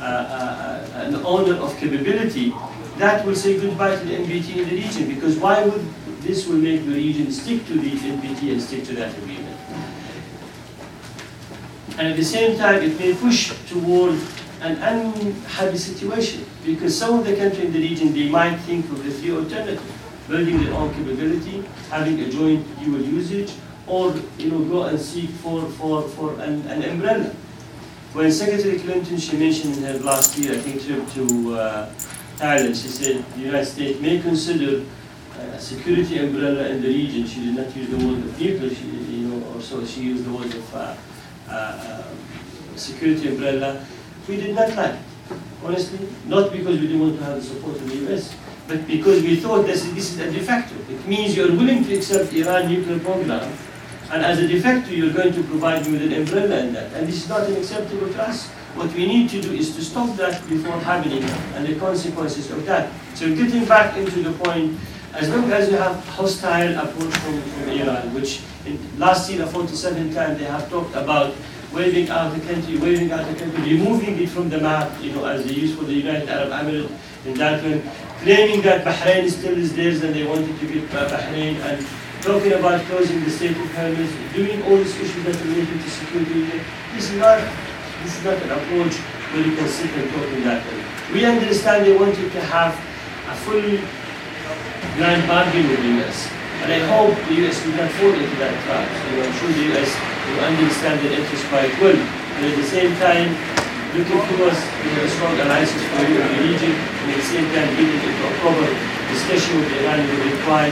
uh, uh, an owner of capability, that will say goodbye to the N P T in the region, because why would this will make the region stick to the N P T and stick to that agreement? And at the same time, it may push toward an unhappy situation, because some of the countries in the region, they might think of the three alternatives: building their own capability, having a joint dual usage, or, you know, go and seek for, for, for an, an umbrella. When Secretary Clinton, she mentioned in her last year, I think, trip to uh, Thailand, she said the United States may consider a security umbrella in the region. She did not use the word of nuclear, she, you know, or so she used the word of uh, Uh, security umbrella. We did not like it, honestly, not because we didn't want to have the support of the U S, but because we thought this, this is a de facto. It means you're willing to accept Iran nuclear program, and as a de facto, you're going to provide me with an umbrella in that. And this is not unacceptable to us. What we need to do is to stop that before happening and the consequences of that. So getting back into the point, as long as you have hostile approach from, from Iran, which in last year, forty-seven times they have talked about waving out the country, waving out the country, removing it from the map, you know, as they used for the United Arab Emirates in that one, claiming that Bahrain still is theirs and they wanted to get Bahrain, and talking about closing the Strait of Hormuz, doing all these issues that related to security. This is not, this is not an approach where you can sit and talk in that way. We understand they wanted to have a full grand bargain with the U S, and I hope the U S will not fall into that trap. So I'm sure the U S will understand the interest quite well, but at the same time, looking towards a strong alliance for you in the region, and at the same time, leading into a proper discussion with Iran will require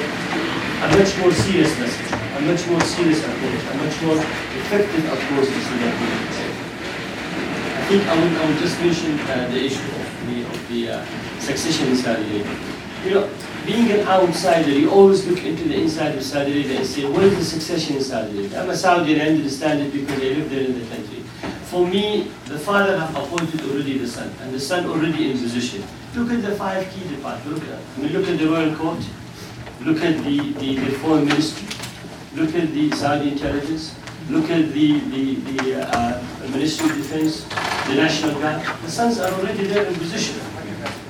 a much more serious message, a much more serious approach, a much more effective approach to see that region. I think I will, I will just mention uh, the issue of the, of the uh, succession in Saudi Arabia. You know, being an outsider, you always look into the inside of Saudi Arabia and say, what is the succession in Saudi Arabia? I'm a Saudi and I understand it because I live there in the country. For me, the father have appointed already the son, and the son already in position. Look at the five key departments. Look, I mean, look at the royal court, look at the, the, the foreign ministry, look at the Saudi intelligence, look at the, the, the uh, Ministry of Defense, the National Guard. The sons are already there in position.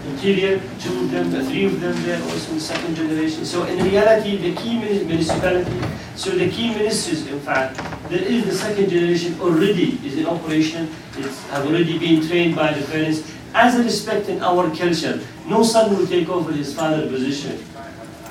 Interior, two of them, three of them, they're also in second generation. So in reality, the key municipality, so the key ministries, in fact, there is the second generation already is in operation, it's have already been trained by the parents. As a respect in our culture, no son will take over his father's position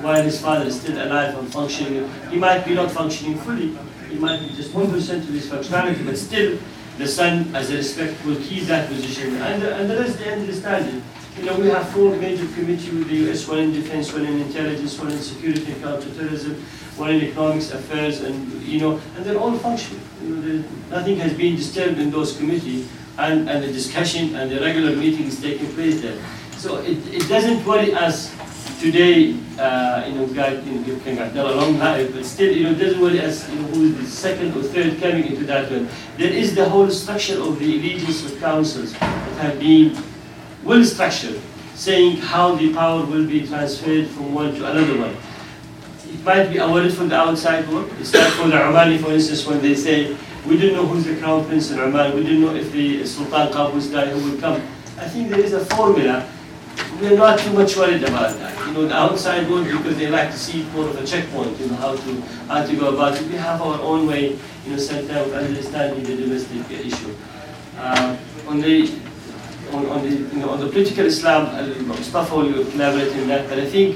while his father is still alive and functioning. He might be not functioning fully, he might be just one percent of his functionality, but still the son, as a respect, will keep that position. And the, and the rest, they understand it. You know, we have four major committees with the U S, one in defense, one in intelligence, one in security and counterterrorism, one in economics affairs, and, you know, and they're all functioning. You know, nothing has been disturbed in those committees, and, and the discussion and the regular meetings taking place there. So it, it doesn't worry us today, uh, you know, God, you know, give King Abdullah a long life, but still, you know, it doesn't worry us, you know, who is the second or third coming into that one. There is the whole structure of the allegiance of councils that have been well structured, saying how the power will be transferred from one to another one. It might be awarded from the outside world. It's like for the Omani, for instance, when they say, we don't know who's the crown prince in Oman, we don't know if the Sultan Qaboos guy who will come. I think there is a formula. We're not too much worried about that. You know, the outside world, because they like to see more of a checkpoint, you know, how to, how to go about it. We have our own way, you know, sometimes of understanding the domestic issue. Uh, on the On, on, the, you know, on the political Islam, Mustafa will elaborate on that, but I think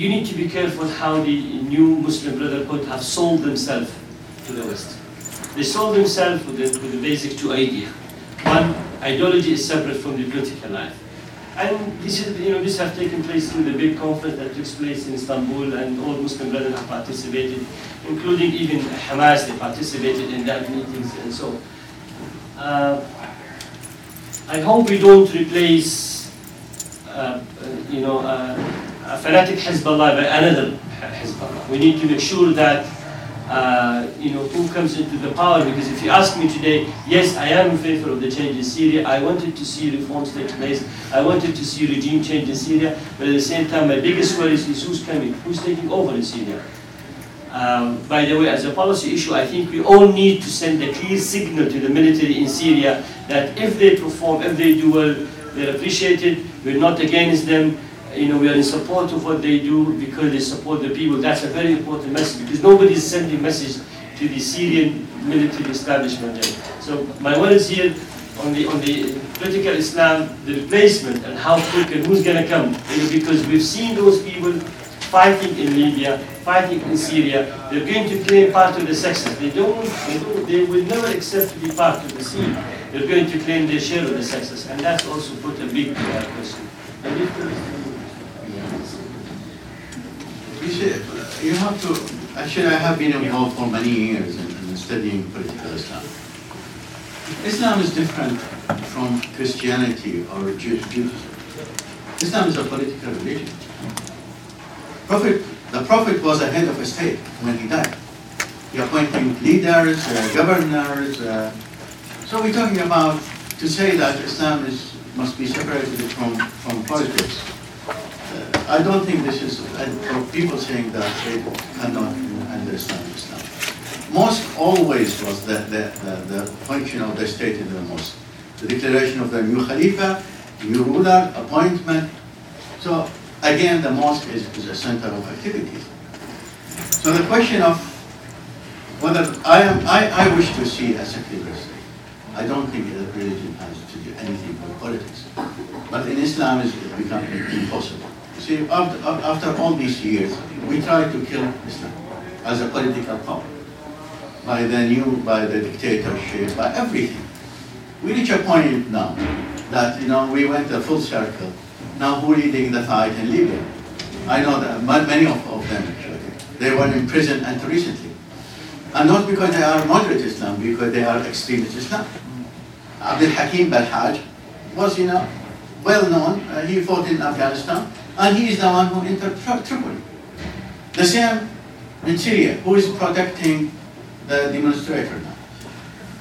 you need to be careful how the new Muslim Brotherhood have sold themselves to the West. They sold themselves with the, with the basic two ideas. One, ideology is separate from the political life. And this is, you know, this has taken place through the big conference that took place in Istanbul, and all Muslim brothers have participated, including even Hamas, they participated in that meetings and so on. Uh, I hope we don't replace, uh, you know, uh, a fanatic Hezbollah by another Hezbollah. We need to make sure that, uh, you know, who comes into the power. Because if you ask me today, yes, I am in favor of the change in Syria. I wanted to see reforms take place. I wanted to see regime change in Syria. But at the same time, my biggest worry is who's coming, who's taking over in Syria. Um, by the way, as a policy issue, I think we all need to send a clear signal to the military in Syria that if they perform, if they do well, they're appreciated, we're not against them, you know, we are in support of what they do because they support the people. That's a very important message because nobody is sending message to the Syrian military establishment there. So my words here on the, on the political Islam, the replacement and how quick and who's going to come, you know, because we've seen those people fighting in Libya, fighting in Syria, they're going to claim part of the success. They don't, they don't, they will never accept to be part of the scene. They're going to claim their share of the success, and that's also put a big uh, question. You have to, actually I have been involved for many years in, in studying political Islam. Islam is different from Christianity or Judaism. Islam is a political religion. Prophet, the Prophet was a head of a state when he died. He appointed leaders, uh, governors. Uh, so we're talking about to say that Islam is, must be separated from, from politics. Uh, I don't think this is, uh, people saying that they cannot understand Islam. Mosque always was the, the, the, the function of the state in the mosque. The declaration of the new Khalifa, new ruler, appointment. So, again, the mosque is, is a center of activities. So the question of whether I am, I, I wish to see a secular state. I don't think that religion has to do anything with politics. But in Islam, it's become impossible. See, after, after all these years, we tried to kill Islam as a political power by the new, by the dictatorship, by everything. We reach a point now that, you know, we went a full circle. Now who leading the fight in Libya? I know that many of, of them, actually, they were in prison until recently. And not because they are moderate Islam, because they are extremist Islam. Abdul Hakim Balhaj was, you know, well known. Uh, he fought in Afghanistan, and he is the one who entered Tripoli. The same in Syria, who is protecting the demonstrator now.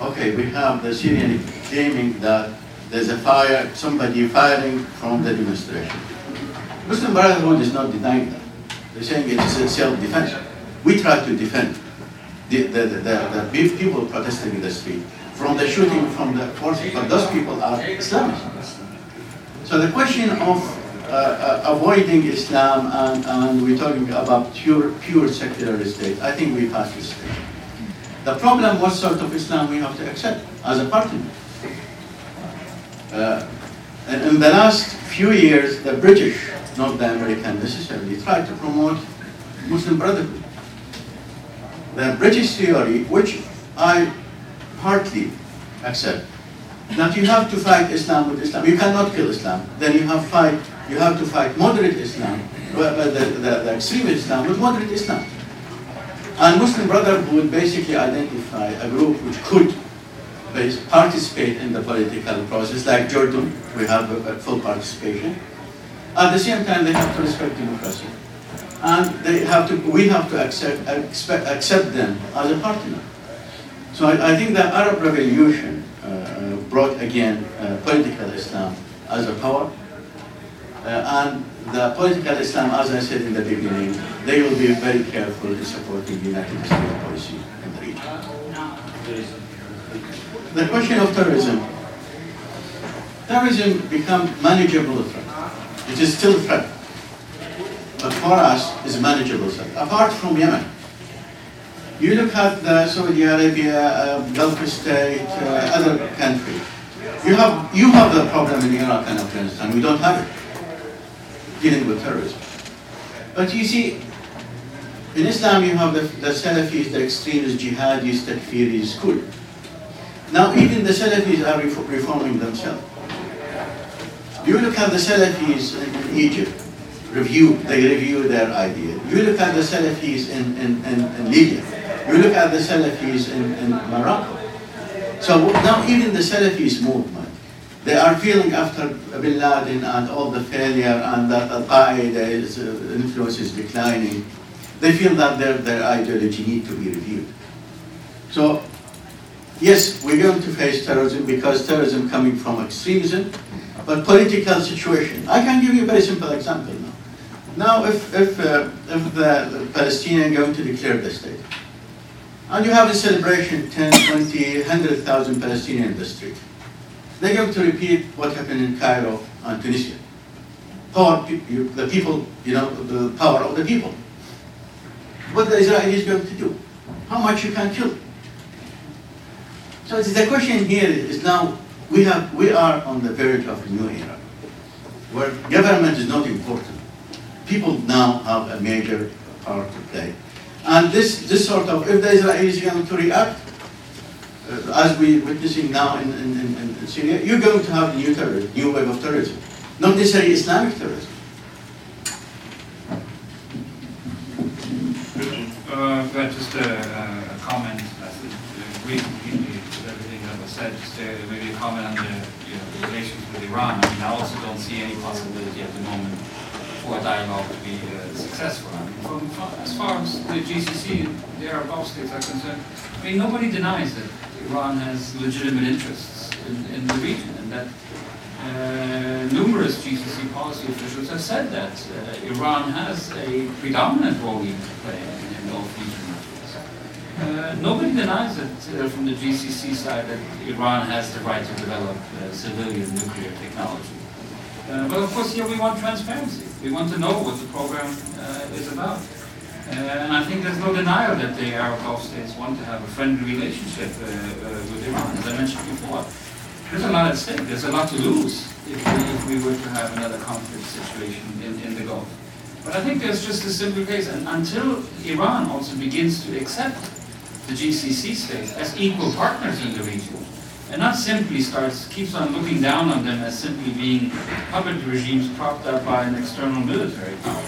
Okay, we have the Syrian claiming that there's a fire, somebody firing from the demonstration. Muslim Brotherhood is not denying that. They're saying it's self-defense. We try to defend the, the, the, the, the people protesting in the street from the shooting from the forces, but those people are Islamists. So the question of uh, uh, avoiding Islam and, and we're talking about pure, pure secular state, I think we passed this stage. The problem, what sort of Islam we have to accept as a partner. Uh, and in the last few years, the British, not the American necessarily, tried to promote Muslim Brotherhood. The British theory, which I partly accept, that you have to fight Islam with Islam. You cannot kill Islam. Then you have fight. You have to fight moderate Islam, well, the, the, the extreme Islam with moderate Islam. And Muslim Brotherhood basically identify a group which could participate in the political process, like Jordan, we have a, a full participation. At the same time, they have to respect democracy, and they have to. We have to accept expect, accept them as a partner. So I, I think the Arab Revolution uh, brought again uh, political Islam as a power, uh, and the political Islam, as I said in the beginning, they will be very careful in supporting the United States policy in the region. The question of terrorism. Terrorism becomes manageable threat. It is still a threat. But for us, it's a manageable threat. Apart from Yemen, you look at the Saudi Arabia, uh, Gulf State, uh, other countries. You have, you have the problem in Iraq and Afghanistan. We don't have it, dealing with terrorism. But you see, in Islam, you have the, the Salafis, the extremists, jihadis, takfiris, cool. Now, even the Salafis are reforming themselves. You look at the Salafis in Egypt, review, they review their idea. You look at the Salafis in, in, in, in Libya. You look at the Salafis in, in Morocco. So now even the Salafis movement They are feeling after Bin Laden and all the failure and that Al-Qaeda's uh, influence is declining, they feel that their, their ideology needs to be reviewed. So, yes, we're going to face terrorism because terrorism coming from extremism, but political situation. I can give you a very simple example now. Now, if, if, uh, if the Palestinians are going to declare the state, and you have a celebration, ten, twenty, one hundred thousand Palestinians in the street, they're going to repeat what happened in Cairo and Tunisia. Power, you, the people, you know, the power of the people. What the Israelis going to do? How much you can kill? So the question here is now we have we are on the verge of a new era, where government is not important. People now have a major power to play, and this this sort of if the Israelis are going to react, uh, as we're witnessing now in, in, in, in Syria, you're going to have new terrorism, new wave of terrorism, not necessarily Islamic terrorism. Uh, just a, a comment. I agree completely with everything that was said. Just uh, maybe a comment on the, you know, the relations with Iran. I mean, I also don't see any possibility at the moment for a dialogue to be uh, successful. I mean, from, from, as far as the G C C and the Arab Gulf states are concerned, I mean, nobody denies that Iran has legitimate interests in, in the region, and that uh, numerous G C C policy officials have said that uh, Iran has a predominant role in play. Uh, nobody denies it uh, from the G C C side that Iran has the right to develop uh, civilian nuclear technology. Uh, but of course here we want transparency. We want to know what the program uh, is about. Uh, and I think there's no denial that the Arab Gulf states want to have a friendly relationship uh, uh, with Iran. As I mentioned before, there's a lot at stake. There's a lot to lose if we, if we were to have another conflict situation in, in the Gulf. But I think there's just a simple case, and until Iran also begins to accept the G C C states as equal partners in the region, and not simply starts, keeps on looking down on them as simply being puppet regimes propped up by an external military power,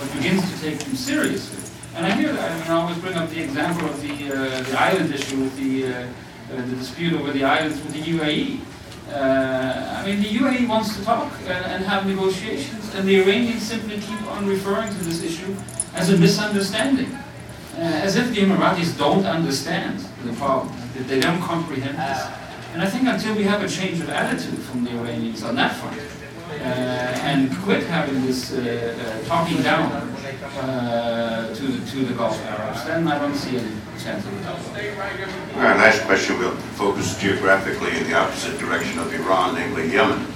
but begins to take them seriously. And I hear that, I mean, I always bring up the example of the, uh, the island issue with the, uh, uh, the dispute over the islands with the U A E. Uh, I mean, the U A E wants to talk and, and have negotiations, and the Iranians simply keep on referring to this issue as a misunderstanding, uh, as if the Emiratis don't understand the problem, that they don't comprehend this. And I think until we have a change of attitude from the Iranians on that front, uh, and quit having this uh, uh, talking down uh, to, the, to the Gulf Arabs, then I don't see any chance of it. Our last question will focus geographically in the opposite direction of Iran, namely Yemen.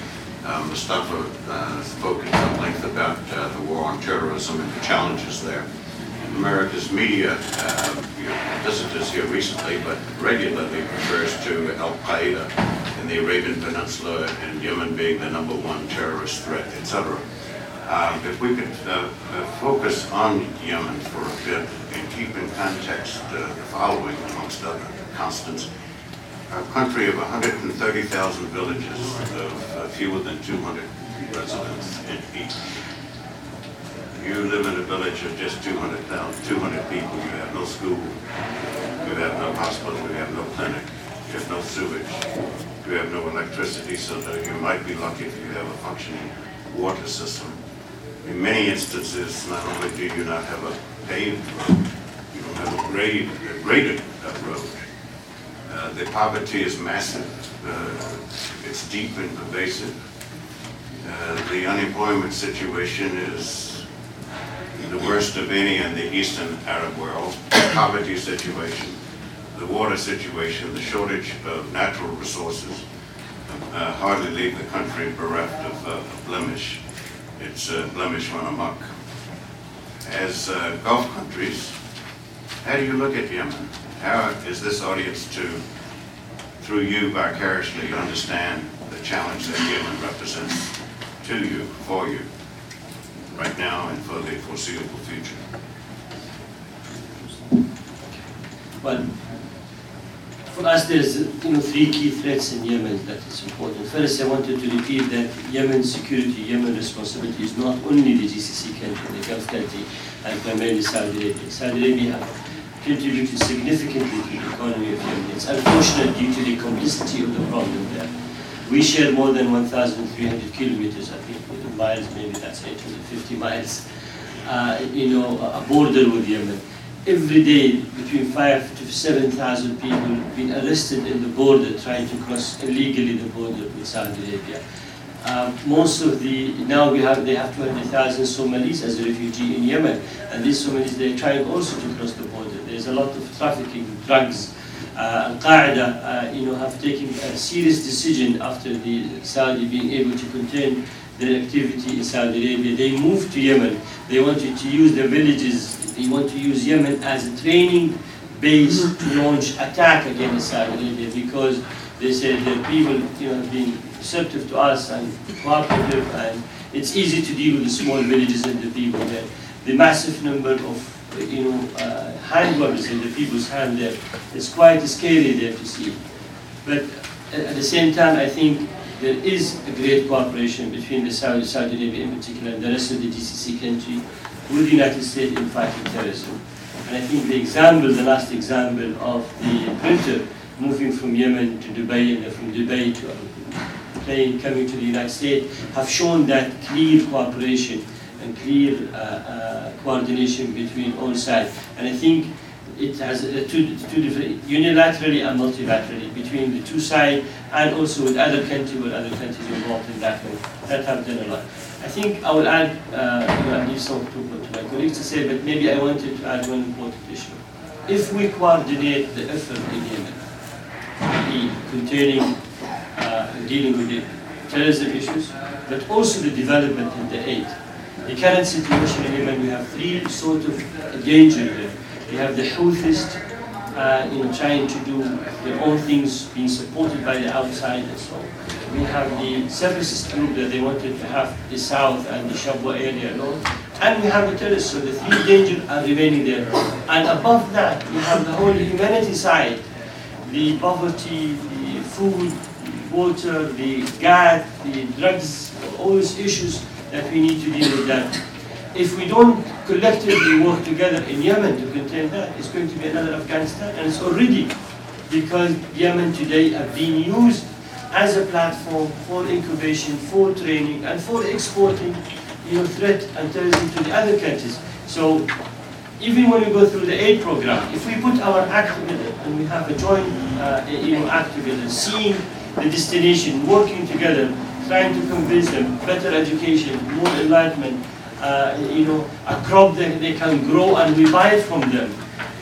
Uh, Mustafa uh, spoke at length about uh, the war on terrorism and the challenges there. America's media uh, you know, visitors here recently, but regularly refers to Al-Qaeda in the Arabian Peninsula and Yemen being the number one terrorist threat, et cetera. Uh, if we could uh, focus on Yemen for a bit and keep in context uh, the following, amongst other constants. A country of one hundred thirty thousand villages of uh, fewer than two hundred residents in each. You live in a village of just two hundred, two hundred people. You have no school, you have no hospital, you have no clinic, you have no sewage, you have no electricity, so that you might be lucky if you have a functioning water system. In many instances, not only do you not have a paved road, you don't have a grade, a graded road. Uh, the poverty is massive, uh, it's deep and pervasive. Uh, the unemployment situation is the worst of any in the Eastern Arab world, the poverty situation, the water situation, the shortage of natural resources, uh, hardly leave the country bereft of uh, blemish. It's a uh, blemish run amok. As uh, Gulf countries, how do you look at Yemen? How is this audience to, through you vicariously, understand the challenge that Yemen represents to you, for you, right now and for the foreseeable future? Well, for us there's, you know, three key threats in Yemen that is important. First, I wanted to repeat that Yemen's security, Yemen's responsibility is not only the G C C country, the Gulf country, and primarily Saudi Arabia. Saudi Arabia have contributed significantly to the economy of Yemen. It's unfortunate due to the complexity of the problem there. We share more than one thousand three hundred kilometers, I think, miles, maybe that's eight hundred fifty miles, uh, you know, a border with Yemen. Every day, between five to seven thousand people have been arrested in the border trying to cross illegally the border with Saudi Arabia. Um, most of the, now we have, they have two hundred thousand Somalis as a refugee in Yemen, and these Somalis, they're trying also to cross the border. There's a lot of trafficking of drugs. Uh, Al-Qaeda, uh, you know, have taken a serious decision after the Saudi being able to contain their activity in Saudi Arabia. They moved to Yemen. They wanted to use their villages. They want to use Yemen as a training base to launch attack against Saudi Arabia, because they said that people, you know, have been receptive to us and cooperative, and it's easy to deal with the small villages and the people there. The massive number of, you know, uh, handguns in the people's hand there, it's quite scary there to see. But at the same time, I think there is a great cooperation between the Saudi, Saudi Arabia in particular and the rest of the G C C country with the United States in fighting terrorism. And I think the example, the last example of the printer moving from Yemen to Dubai and from Dubai to a plane coming to the United States have shown that clear cooperation and clear uh, uh, coordination between all sides. And I think it has uh, two, two different, unilaterally and multilaterally, between the two sides and also with other countries, with other countries involved in that way. That have done a lot. I think I will add, uh, you know, I leave some to, to my colleagues to say, but maybe I wanted to add one important issue. If we coordinate the effort in Yemen, containing, uh, dealing with the terrorism issues, but also the development and the aid. The current situation in Yemen, we have three sort of danger there. We have the Houthis uh, you know, trying to do their own things, being supported by the outside and so on. We have the separatist group that they wanted to have the south and the Shabwa area alone. And we have the terrorists, so the three dangers are remaining there. And above that, we have the whole humanity side. The poverty, the food, the water, the gas, the drugs, all these issues that we need to deal with that. If we don't collectively work together in Yemen to contain that, it's going to be another Afghanistan, and it's already, because Yemen today have been used as a platform for incubation, for training, and for exporting, you know, threat and terrorism to the other countries. So, even when we go through the aid program, if we put our act together and we have a joint uh, you know, act together, seeing the destination, working together, trying to convince them, better education, more enlightenment, uh, you know, a crop that they can grow and we buy it from them,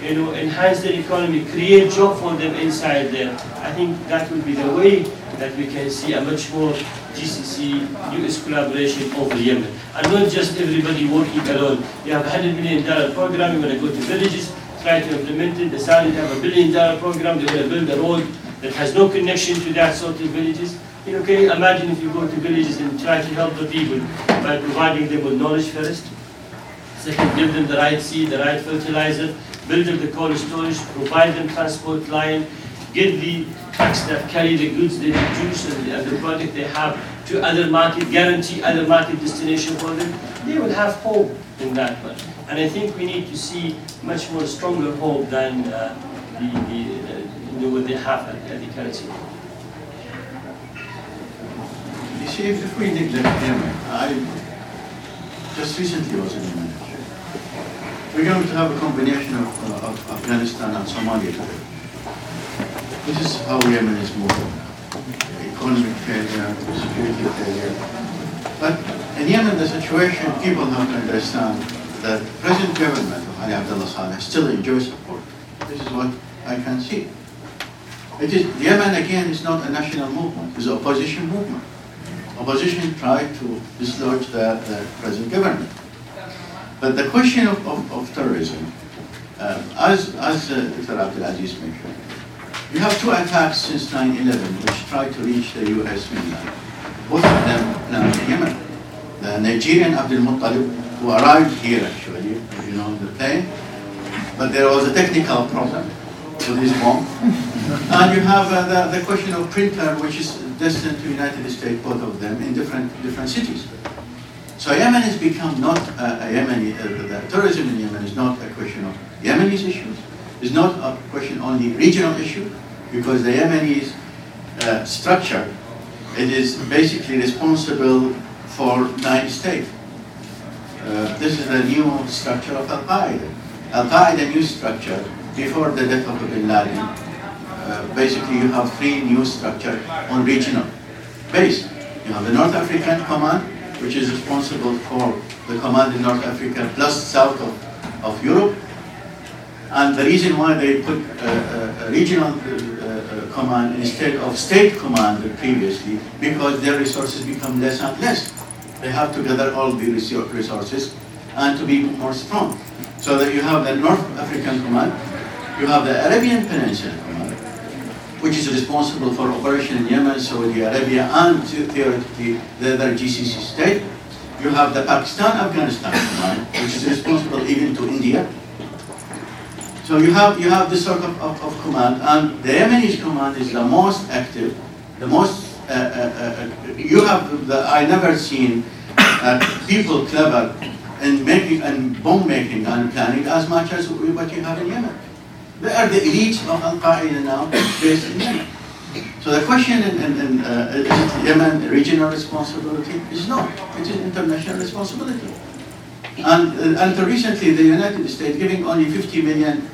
you know, enhance their economy, create jobs for them inside there. I think that would be the way that we can see a much more G C C U S collaboration over Yemen. And not just everybody working alone. You have a one hundred million dollar program, you want to go to villages, try to implement it. The Saudis have a billion dollar program, they want to build a road that has no connection to that sort of villages. You know, can you imagine if you go to villages and try to help the people by providing them with knowledge first? Second, give them the right seed, the right fertilizer, build them the cold storage, provide them transport line, get the trucks that carry the goods they produce and the, and the product they have to other market, guarantee other market destination for them, they will have hope in that one. And I think we need to see much more stronger hope than uh, the, the, uh, you know, what they have at, at the currency. You see, if we neglect Yemen, I just recently was in Yemen. We're going to have a combination of, uh, of Afghanistan and Somalia today. This is how Yemen is moving. Economic failure, security failure. But in Yemen, the situation, people have to understand that the present government of Ali Abdullah Saleh still enjoys support. This is what I can see. It is, Yemen, again, is not a national movement. It's an opposition movement. Opposition tried to dislodge the, the present government. But the question of, of, of terrorism, uh, as, as uh, Doctor Abdulaziz mentioned, you have two attacks since nine eleven which tried to reach the U S mainland. Both of them landed in Yemen. The Nigerian Abdulmutallab, who arrived here actually, you know, in the plane, but there was a technical problem with his bomb. And you have uh, the, the question of printer, which is destined to United States, both of them, in different, different cities. So Yemen has become not uh, a Yemeni, uh, the terrorism in Yemen is not a question of Yemeni's issues. It's not a question only regional issue, because the Yemenis uh, structure it is basically responsible for nine states. Uh, this is a new structure of Al-Qaeda. Al-Qaeda new structure before the death of Bin Laden. Uh, basically, you have three new structures on regional base. You have the North African Command, which is responsible for the command in North Africa plus south of, of Europe. And the reason why they put uh, a regional uh, command instead of state command previously, because their resources become less and less. They have to gather all the resources and to be more strong. So that you have the North African Command, you have the Arabian Peninsula Command, which is responsible for operation in Yemen, Saudi Arabia, and theoretically the other G C C state. You have the Pakistan-Afghanistan Command, which is responsible even to India. So you have you have this sort of, of, of command, and the Yemeni command is the most active, the most. Uh, uh, uh, you have the, I never seen uh, people clever in making and bomb making and planning as much as what you have in Yemen. They are the elites of Al Qaeda now based in Yemen. So the question in, in, in uh, is Yemen regional responsibility is not. It is international responsibility. And uh, until recently, the United States giving only fifty million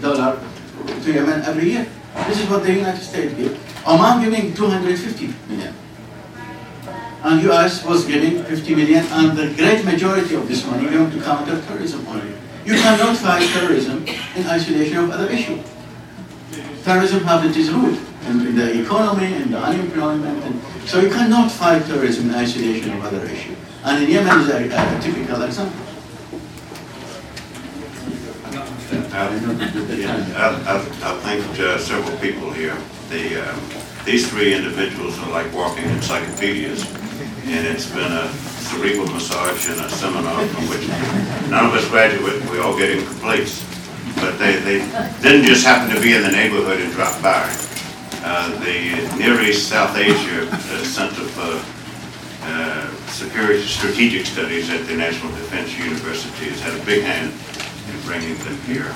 dollars uh, uh, to Yemen every year. This is what the United States gave. Oman giving two hundred fifty million, and U S was giving fifty million, and the great majority of this money going to counter terrorism only. You cannot fight terrorism in isolation of other issues. Terrorism has its root in the economy, in the unemployment, and so you cannot fight terrorism in isolation of other issues. And in Yemen is a, a typical example. I, I, I think uh, several people here. The, um, these three individuals are like walking encyclopedias, and it's been a cerebral massage and a seminar from which none of us graduate. We all get incompletes, but they, they didn't just happen to be in the neighborhood and drop by. Uh, the Near East, South Asia uh, Center for uh, Security Strategic Studies at the National Defense University has had a big hand in bringing them here.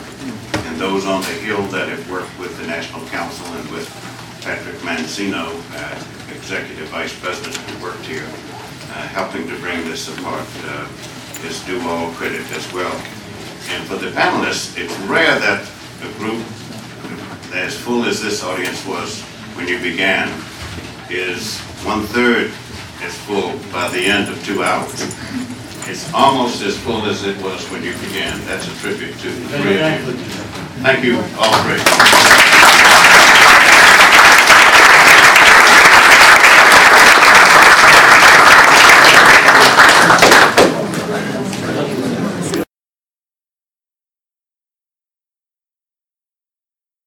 And those on the Hill that have worked with the National Council and with Patrick Mancino, uh, Executive Vice President, who worked here, uh, helping to bring this apart, uh, is due all credit as well. And for the panelists, it's rare that a group as full as this audience was when you began is one-third as full by the end of two hours. It's almost as full as it was when you began. That's a tribute to the three of you. Thank you all three.